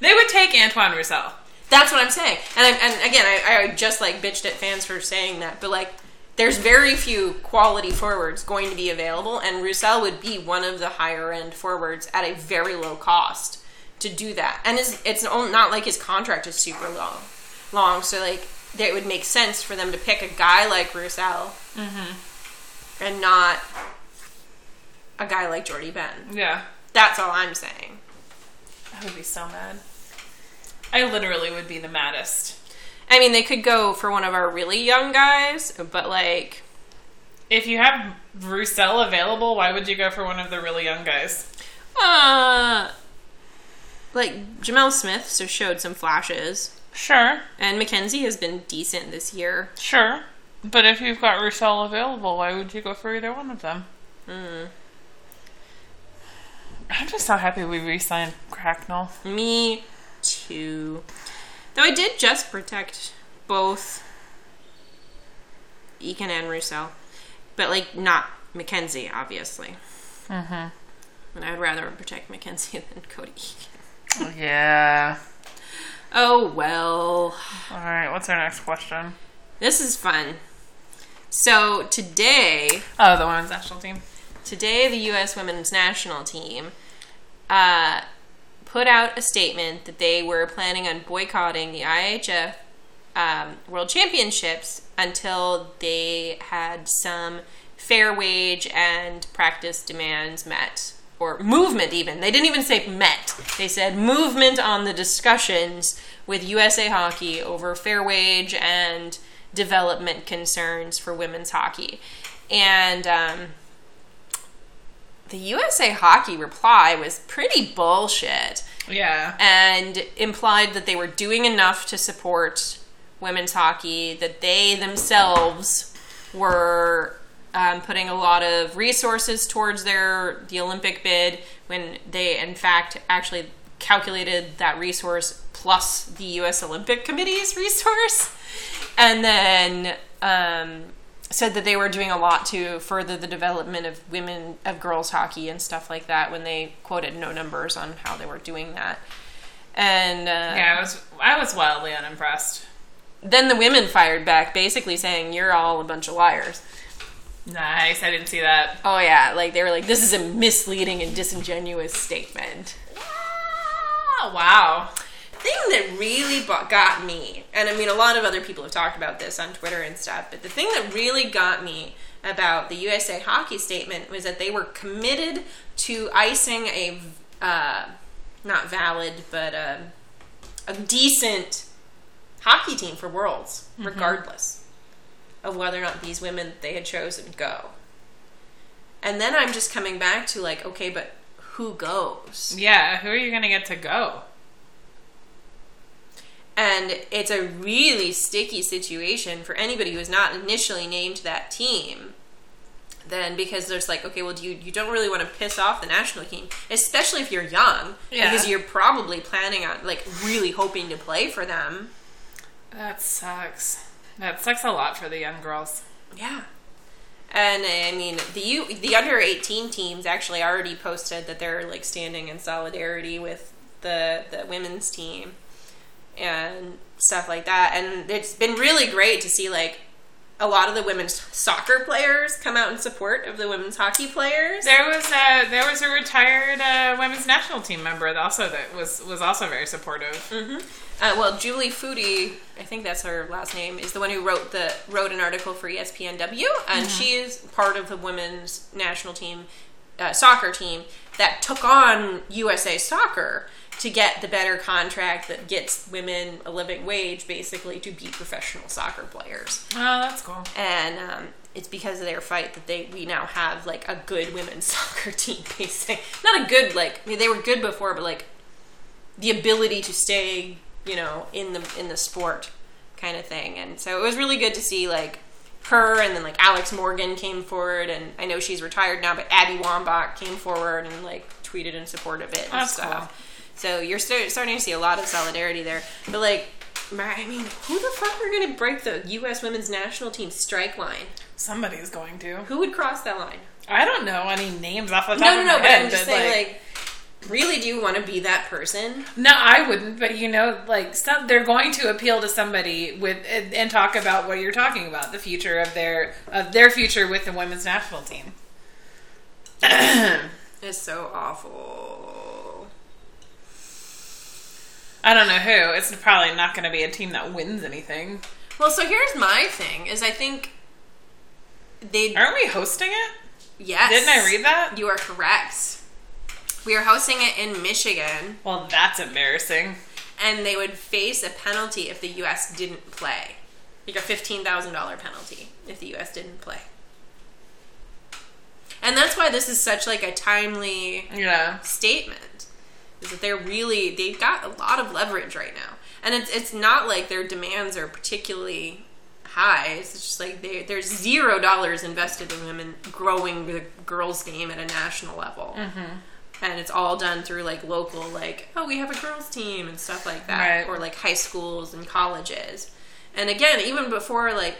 They would take Antoine Roussel. That's what I'm saying. And again, I just like bitched at fans for saying that. But like, there's very few quality forwards going to be available. And Roussel would be one of the higher end forwards at a very low cost to do that. And it's not like his contract is super long. So like, it would make sense for them to pick a guy like Roussel and not... a guy like Jordy Benn. Yeah. That's all I'm saying. I would be so mad. I literally would be the maddest. I mean, they could go for one of our really young guys, but like... If you have Roussel available, why would you go for one of the really young guys? Like, Jamel Smith showed some flashes. Sure. And McKenzie has been decent this year. Sure. But if you've got Roussel available, why would you go for either one of them? I'm just so happy we re-signed Cracknell. Me too. Though I did just protect both Eakin and Roussel. But, like, not McKenzie, obviously. Mm-hmm. And I would rather protect McKenzie than Cody Eakin. Yeah. Oh, well. All right, what's our next question? This is fun. So, today... Oh, the women's national team. Today, the U.S. women's national team put out a statement that they were planning on boycotting the IHF World Championships until they had some fair wage and practice demands met, or movement even. They didn't even say met. They said movement on the discussions with USA Hockey over fair wage and development concerns for women's hockey. And... the USA Hockey reply was pretty bullshit. Yeah. And implied that they were doing enough to support women's hockey, that they themselves were putting a lot of resources towards the Olympic bid, when they, in fact, actually calculated that resource plus the U.S. Olympic Committee's resource. And then... said that they were doing a lot to further the development of girls hockey and stuff like that, when they quoted no numbers on how they were doing that. And I was wildly unimpressed. Then the women fired back, basically saying, "You're all a bunch of liars." Nice, I didn't see that. Oh yeah, like they were like, "This is a misleading and disingenuous statement." Wow. thing that really got me, and I mean, a lot of other people have talked about this on Twitter and stuff, but the thing that really got me about the USA Hockey statement was that they were committed to icing a, not valid, but a decent hockey team for Worlds, mm-hmm. regardless of whether or not these women they had chosen go. And then I'm just coming back to like, okay, but who goes? Yeah, who are you going to get to go? And it's a really sticky situation for anybody who is not initially named that team. Then, because there's like, okay, well, you don't really want to piss off the national team, especially if you're young, yeah. because you're probably planning on, like, really hoping to play for them. That sucks. That sucks a lot for the young girls. Yeah. And, I mean, the under-18 teams actually already posted that they're, like, standing in solidarity with the women's team and stuff like that. And it's been really great to see, like, a lot of the women's soccer players come out in support of the women's hockey players. There was a retired women's national team member that was also very supportive. Mm-hmm. Well, Julie Foudy, I think that's her last name, is the one who wrote an article for ESPNW, and mm-hmm. she is part of the women's national team soccer team that took on USA Soccer to get the better contract that gets women a living wage, basically, to be professional soccer players. Oh, that's cool. And it's because of their fight that we now have, like, a good women's soccer team, basically. Not a good, like, I mean, they were good before, but, like, the ability to stay, you know, in the sport kind of thing. And so it was really good to see, like, her, and then, like, Alex Morgan came forward, and I know she's retired now, but Abby Wambach came forward and, like, tweeted in support of it and that's stuff. Cool. So you're starting to see a lot of solidarity there. But, like, I mean, who the fuck are going to break the U.S. women's national team strike line? Somebody's going to. Who would cross that line? I don't know any names off the top of my head. No, but I'm just saying, like, really, do you want to be that person? No, I wouldn't. But, you know, like, they're going to appeal to somebody with and talk about what you're talking about, the future of their future with the women's national team. It's so awful. I don't know who. It's probably not going to be a team that wins anything. Well, so here's my thing, is I think they... Aren't we hosting it? Yes. Didn't I read that? You are correct. We are hosting it in Michigan. Well, that's embarrassing. And they would face a penalty if the U.S. didn't play. Like a $15,000 penalty if the U.S. didn't play. And that's why this is such, like, a timely statement. Is that they've got a lot of leverage right now. And it's not like their demands are particularly high. It's just like there's $0 invested in women growing the girls' game at a national level. Mm-hmm. And it's all done through, like, local, like, oh, we have a girls' team and stuff like that. Right. Or, like, high schools and colleges. And again, even before the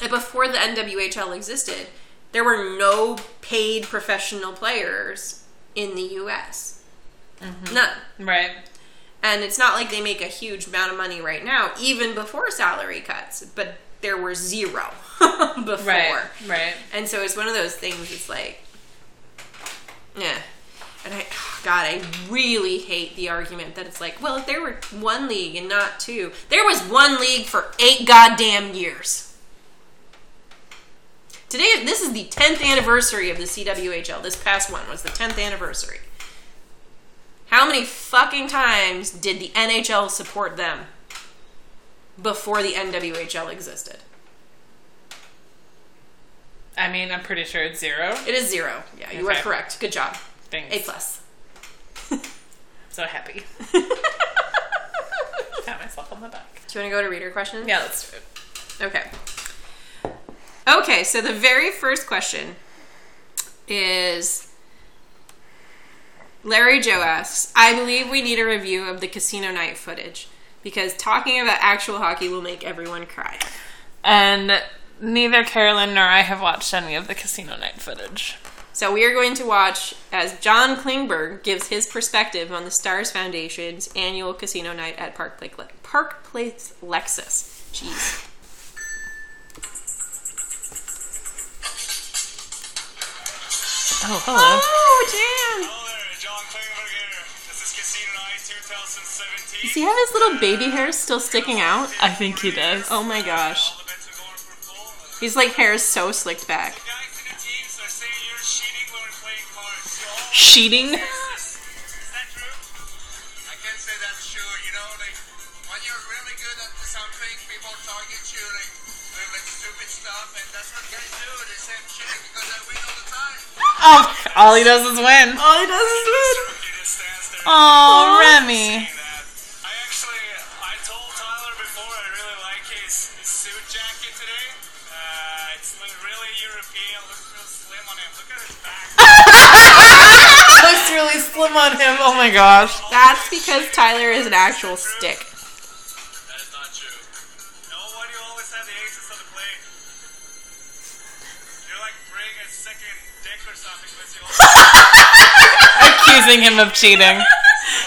NWHL existed, there were no paid professional players in the U.S., Mm-hmm. None. Right. And it's not like they make a huge amount of money right now, even before salary cuts, but there were zero before. Right. And so it's one of those things, it's like, yeah. And I really hate the argument that it's like, well, if there were one league and not two, there was one league for 8 goddamn years. Today, this is the 10th anniversary of the CWHL. This past one was the 10th anniversary. How many fucking times did the NHL support them before the NWHL existed? I mean, I'm pretty sure it's 0. It is 0. Yeah, okay. You are correct. Good job. Thanks. A+. So happy. Pat myself on the back. Do you want to go to reader questions? Yeah, let's do it. Okay, so the very first question is... Larry Joe asks, I believe we need a review of the casino night footage because talking about actual hockey will make everyone cry. And neither Carolyn nor I have watched any of the casino night footage. So we are going to watch as John Klingberg gives his perspective on the Stars Foundation's annual casino night at Park Place Lexus. Jeez. Oh, hello. Oh, Jan. John Klingberg here. It's Does he have his little baby hair still sticking out? I think he does. Oh my gosh. He's like, hair is so slicked back. Sheeting? Oh, all he does is win. All he does is win. Oh, Remy. I actually, I told Tyler before I really like his suit jacket today. It's really European. Looks real slim on him. Look at his back. Looks really slim on him. Oh my gosh. That's because Tyler is an actual stick. That is not true. No, why do you always have the aces on the plate? You're like bring a second dick or something with you. Accusing him of cheating.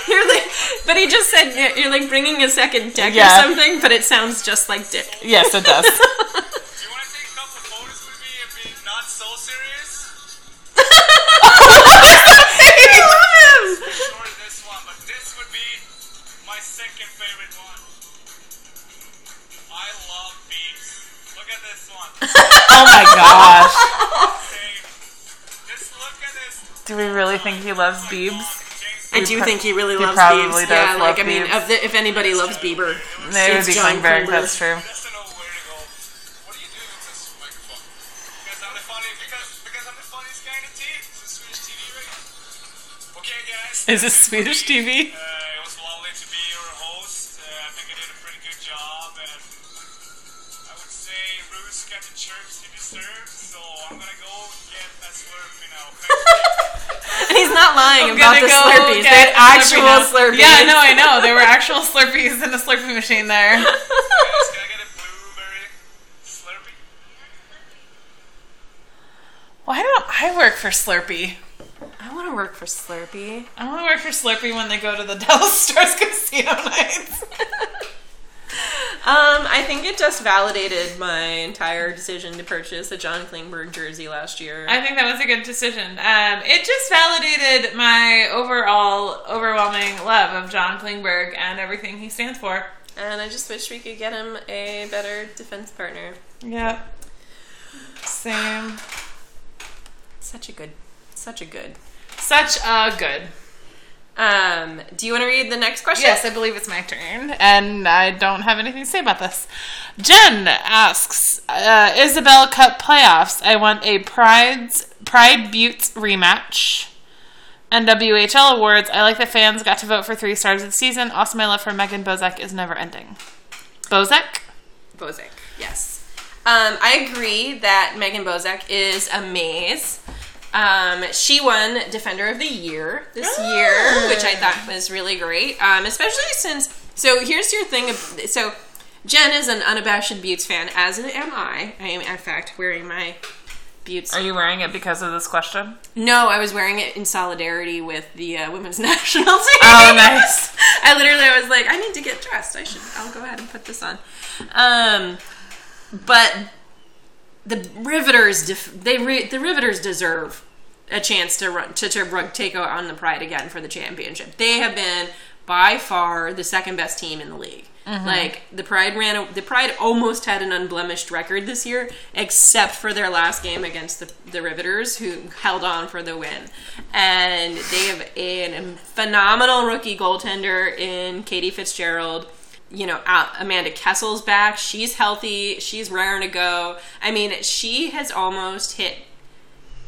You're like, but he just said you're like bringing a second dick or something, but it sounds just like dick. Yes, it does. Do you want to take a couple of photos with me and be not so serious? I love him. Sure, this one, but this would be my second favorite one. I love Beauts. Look at this one. Oh my gosh. Just look at this. Do we really think he loves Biebs? I do think he really loves Biebs. Yeah, like, I mean, if anybody loves Bieber, it would be Klingberg. That's true. What are you doing with this microphone? Because I'm the funniest. Because I'm the funniest guy in the team. Is this Swedish TV right now? Okay, guys. Is this Swedish TV? It was lovely to be your host. I think I did a pretty good job, and I would say Roos got the chirps he deserves. So I'm gonna go get a Slurpee now. And he's not lying about the Slurpees. They had actual Slurpees. Yeah, no, I know. There were actual Slurpees in the Slurpee machine there. Guys, can I get a blueberry Slurpee? Why don't I work for Slurpee? I want to work for Slurpee. I want to work for Slurpee when they go to the Dallas Stars Casino nights. I think it just validated my entire decision to purchase a John Klingberg jersey last year. I think that was a good decision. It just validated my overall overwhelming love of John Klingberg and everything he stands for. And I just wish we could get him a better defense partner. Yeah. Same. Such a good. Do you want to read the next question? Yes, I believe it's my turn, and I don't have anything to say about this. Jen asks, Isabel Cup playoffs. I want a Pride Beauts rematch. NWHL awards. I like the fans got to vote for 3 stars this season. Also, my love for Megan Bozek is never ending. Bozek, yes. I agree that Megan Bozek is a maze. She won Defender of the Year this year, which I thought was really great. Especially since, so here's your thing. So Jen is an unabashed Beauts fan, as am I. I am, in fact, wearing my Beauts. Are you wearing it because of this question? No, I was wearing it in solidarity with the women's national team. Oh, nice. I literally was like, I need to get dressed. I'll go ahead and put this on. But the Riveters, the Riveters deserve a chance to take on the Pride again for the championship. They have been by far the second best team in the league. Mm-hmm. Like the Pride almost had an unblemished record this year, except for their last game against the Riveters, who held on for the win. And they have a phenomenal rookie goaltender in Katie Fitzgerald. You know, Amanda Kessel's back. She's healthy. She's raring to go. I mean, she has almost hit.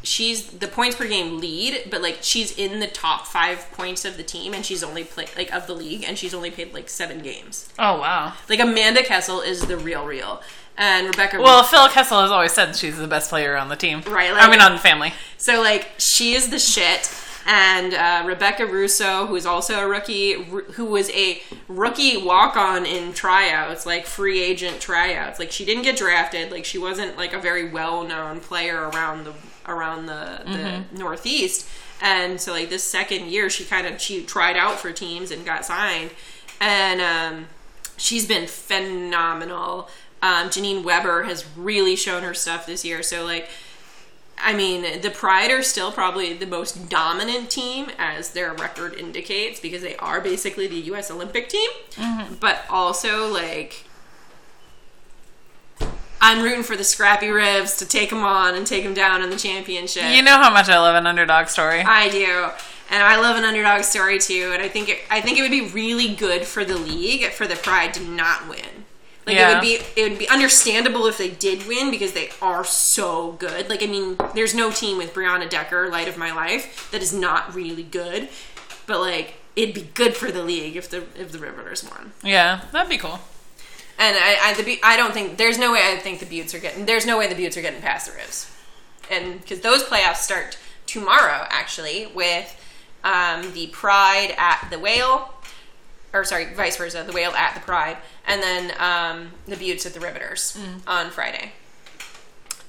She's the points per game lead, but like she's in the top 5 points of the team, and she's only played like of the league, and she's only played like 7 games. Oh wow! Like Amanda Kessel is the real. And Rebecca. Well, Phil Kessel has always said she's the best player on the team, right? Like, I mean, on the family. So like she is the shit. And Rebecca Russo, who is also a rookie, who was a rookie walk-on in tryouts, like free agent tryouts. Like she didn't get drafted. Like she wasn't like a very well-known player around the Northeast. And so like this second year, she tried out for teams and got signed. And she's been phenomenal. Janine Weber has really shown her stuff this year. So like. I mean, the Pride are still probably the most dominant team, as their record indicates, because they are basically the U.S. Olympic team. Mm-hmm. But also, like, I'm rooting for the scrappy Revs to take them on and take them down in the championship. You know how much I love an underdog story. I do. And I love an underdog story, too. And I think it would be really good for the league for the Pride to not win. Like, yeah. It would be understandable if they did win, because they are so good. Like, I mean, there's no team with Brianna Decker, Light of My Life, that is not really good. But, like, it'd be good for the league if the Riveters won. Yeah, that'd be cool. And there's no way the Beauts are getting past the Rivs. And because those playoffs start tomorrow, actually, with the Pride at the Whale. Or, sorry, vice versa. The Whale at the Pride. And then the Beauts at the Riveters on Friday.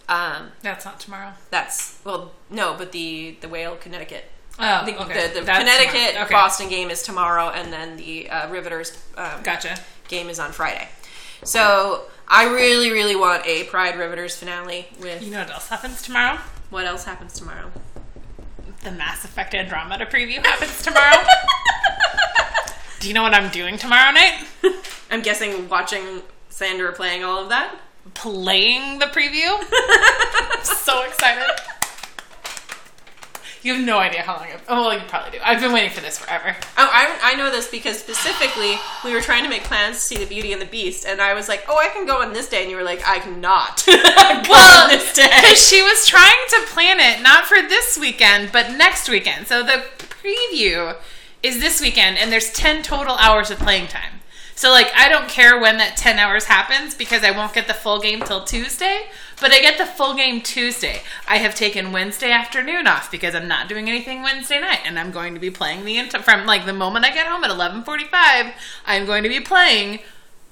That's not tomorrow. That's... Well, no, but the Whale, Connecticut. Oh, okay. The Connecticut-Boston game is tomorrow, and then the Riveters game is on Friday. So, I really, really want a Pride Riveters finale with... You know what else happens tomorrow? What else happens tomorrow? The Mass Effect Andromeda preview happens tomorrow. Do you know what I'm doing tomorrow night? I'm guessing watching Sandra playing all of that? Playing the preview? I'm so excited. You have no idea how long I've... Oh, well, you probably do. I've been waiting for this forever. Oh, I know this because specifically we were trying to make plans to see The Beauty and the Beast, and I was like, oh, I can go on this day, and you were like, I cannot go on this day. Because she was trying to plan it, not for this weekend, but next weekend. So the preview is this weekend, and there's 10 total hours of playing time. So, like, I don't care when that 10 hours happens because I won't get the full game till Tuesday, but I get the full game Tuesday. I have taken Wednesday afternoon off because I'm not doing anything Wednesday night, and I'm going to be playing from, like, the moment I get home at 11:45, I'm going to be playing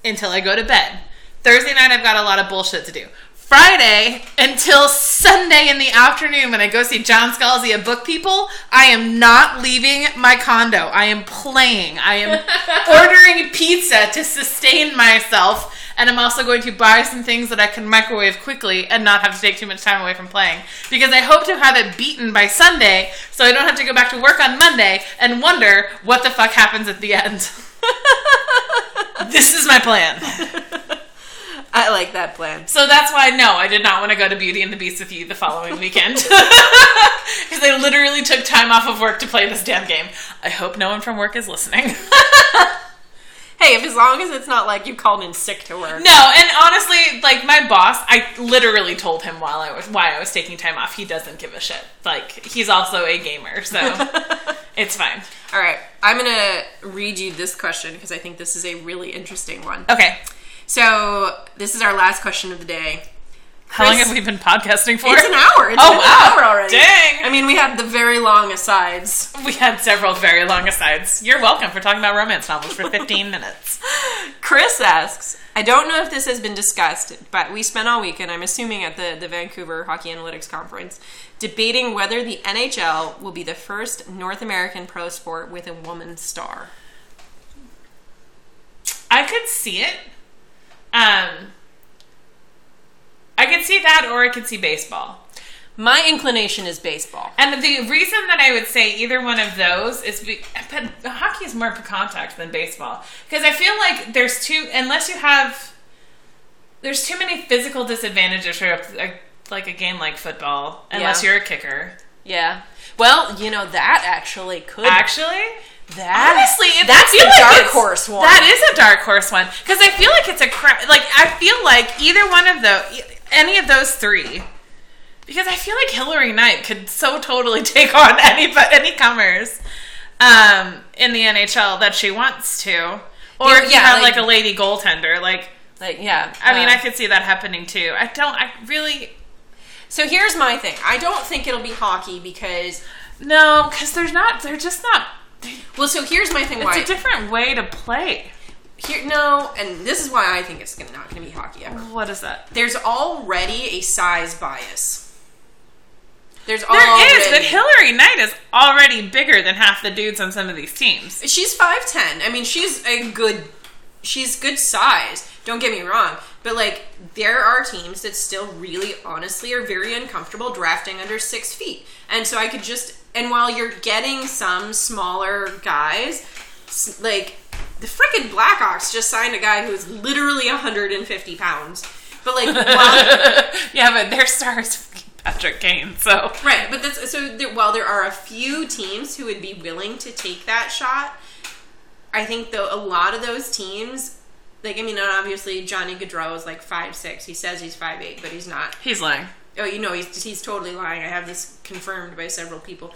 until I go to bed. Thursday night, I've got a lot of bullshit to do. Friday until Sunday in the afternoon when I go see John Scalzi at Book People, I am not leaving my condo. I am playing. I am ordering pizza to sustain myself, and I'm also going to buy some things that I can microwave quickly and not have to take too much time away from playing, because I hope to have it beaten by Sunday so I don't have to go back to work on Monday and wonder what the fuck happens at the end. This is my plan. I like that plan. So that's why, no, I did not want to go to Beauty and the Beast with you the following weekend. Because I literally took time off of work to play this damn game. I hope no one from work is listening. Hey, if as long as it's not like you called in sick to work. No, and honestly, like, my boss, I literally told him why I was taking time off. He doesn't give a shit. Like, he's also a gamer, so it's fine. All right, I'm going to read you this question because I think this is a really interesting one. Okay. So, this is our last question of the day. How long have we been podcasting for? It's an hour. It's been an hour already. Dang. I mean, we had the very long asides. We had several very long asides. You're welcome for talking about romance novels for 15 minutes. Chris asks, I don't know if this has been discussed, but we spent all weekend, I'm assuming at the Vancouver Hockey Analytics Conference, debating whether the NHL will be the first North American pro sport with a woman star. I could see it. I could see that, or I could see baseball. My inclination is baseball. And the reason that I would say either one of those is because hockey is more contact than baseball. Because I feel like there's too many physical disadvantages for like a game like football, unless you're a kicker. Yeah. Well, you know, that actually could. Actually? Honestly, that's a dark horse one. That is a dark horse one. Because I feel like it's a crap. Like, I feel like either one of those, any of those three, because I feel like Hillary Knight could so totally take on any comers in the NHL that she wants to. Or yeah, if you have like a lady goaltender. I mean, I could see that happening too. So here's my thing. I don't think it'll be hockey because they're just not. Well, so here's my thing. It's a different way to play. And this is why I think it's not going to be hockey ever. What is that? There's already a size bias. But Hillary Knight is already bigger than half the dudes on some of these teams. She's 5'10". I mean, she's good size. Don't get me wrong, but like there are teams that still really honestly are very uncomfortable drafting under 6 feet. And so I could just, and while you're getting some smaller guys, like the freaking Blackhawks just signed a guy who's literally 150 pounds. But like, while, yeah, but their star is Patrick Kane, so right. But that's so. While there are a few teams who would be willing to take that shot, I think though a lot of those teams, like I mean, obviously Johnny Gaudreau is like 5'6". He says he's 5'8", but he's not. He's lying. Oh, you know he's totally lying. I have this confirmed by several people.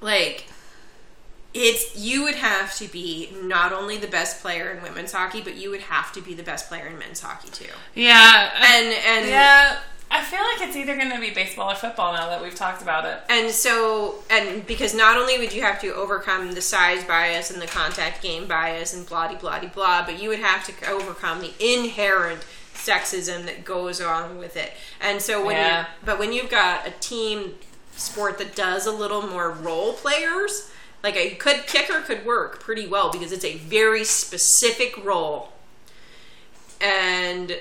Like. It's you would have to be not only the best player in women's hockey, but you would have to be the best player in men's hockey too. Yeah, and yeah, I feel like it's either going to be baseball or football now that we've talked about it. And so, and because not only would you have to overcome the size bias and the contact game bias and blah de blah de blah, but you would have to overcome the inherent sexism that goes on with it. And so when you, but when you've got a team sport that does a little more role players. Like a kicker could work pretty well because it's a very specific role, and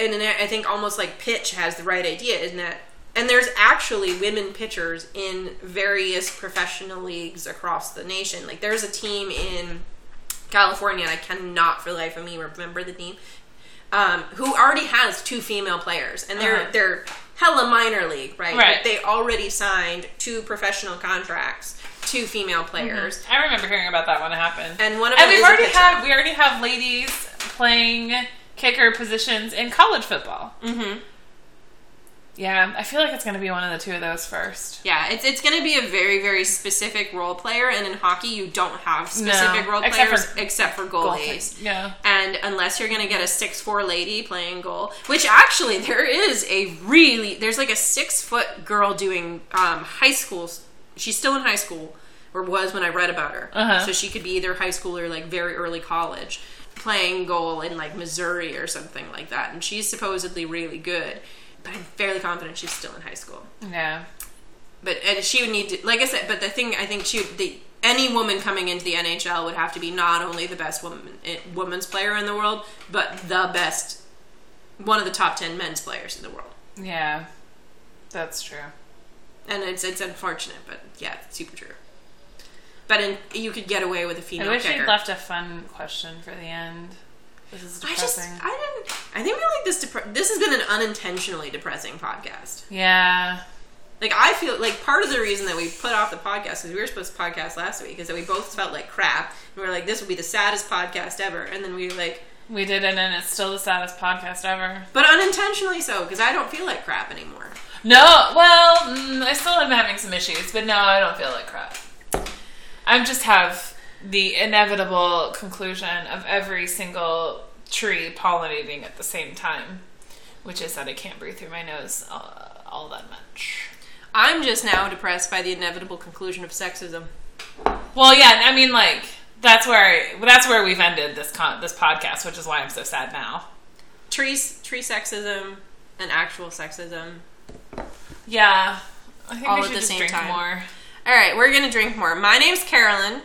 I think almost like pitch has the right idea, isn't it? And there's actually women pitchers in various professional leagues across the nation. Like there's a team in California, and I cannot for the life of me remember the name, who already has 2 female players, and they're hella minor league, right? But they already signed 2 professional contracts, 2 female players. Mm-hmm. I remember hearing about that when it happened. And one of them we already have ladies playing kicker positions in college football. Mm-hmm. Yeah, I feel like it's going to be one of the 2 of those first. Yeah, it's going to be a very, very specific role player, and in hockey you don't have specific role players except for goalies. Yeah. And unless you're going to get a 6'4" lady playing goal, which actually there's like a 6-foot girl doing high school. She's still in high school, or was when I read about her. Uh-huh. So she could be either high school or like very early college, playing goal in like Missouri or something like that, and she's supposedly really good. But I'm fairly confident she's still in high school. Yeah. But and she would need to, like I said, but the thing I think any woman coming into the NHL would have to be not only the best women's player in the world, but the best, one of the top 10 men's players in the world. Yeah. That's true. And it's unfortunate, but yeah, it's super true. But you could get away with a female kicker. I wish you'd left a fun question for the end. This is depressing. I think we like this. This has been an unintentionally depressing podcast. Yeah. Like, I feel like part of the reason that we put off the podcast, because we were supposed to podcast last week, is that we both felt like crap. And we were like, this would be the saddest podcast ever. And then we like... We did it, and it's still the saddest podcast ever. But unintentionally so, because I don't feel like crap anymore. No, well, I still am having some issues, but no, I don't feel like crap. I just have... the inevitable conclusion of every single tree pollinating at the same time, which is that I can't breathe through my nose all that much. I'm just now depressed by the inevitable conclusion of sexism. Well, yeah, I mean, like that's where we've ended this podcast, which is why I'm so sad now. Tree sexism, and actual sexism. Yeah, I think all we should at the same drink time. More. All right, we're gonna drink more. My name's Carolyn.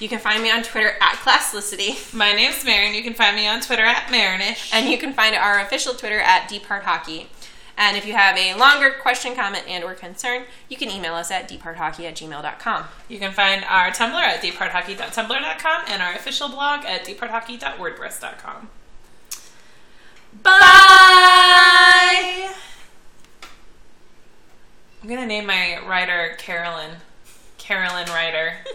You can find me on Twitter at Classlessity. My name's Marin. You can find me on Twitter at Marinish. And you can find our official Twitter at DeepHeartHockey. And if you have a longer question, comment, and or concern, you can email us at deephearthockey@gmail.com. You can find our Tumblr at deephearthockey.tumblr.com and our official blog at deephearthockey.wordpress.com. Bye! I'm going to name my writer Carolyn. Carolyn Ryder.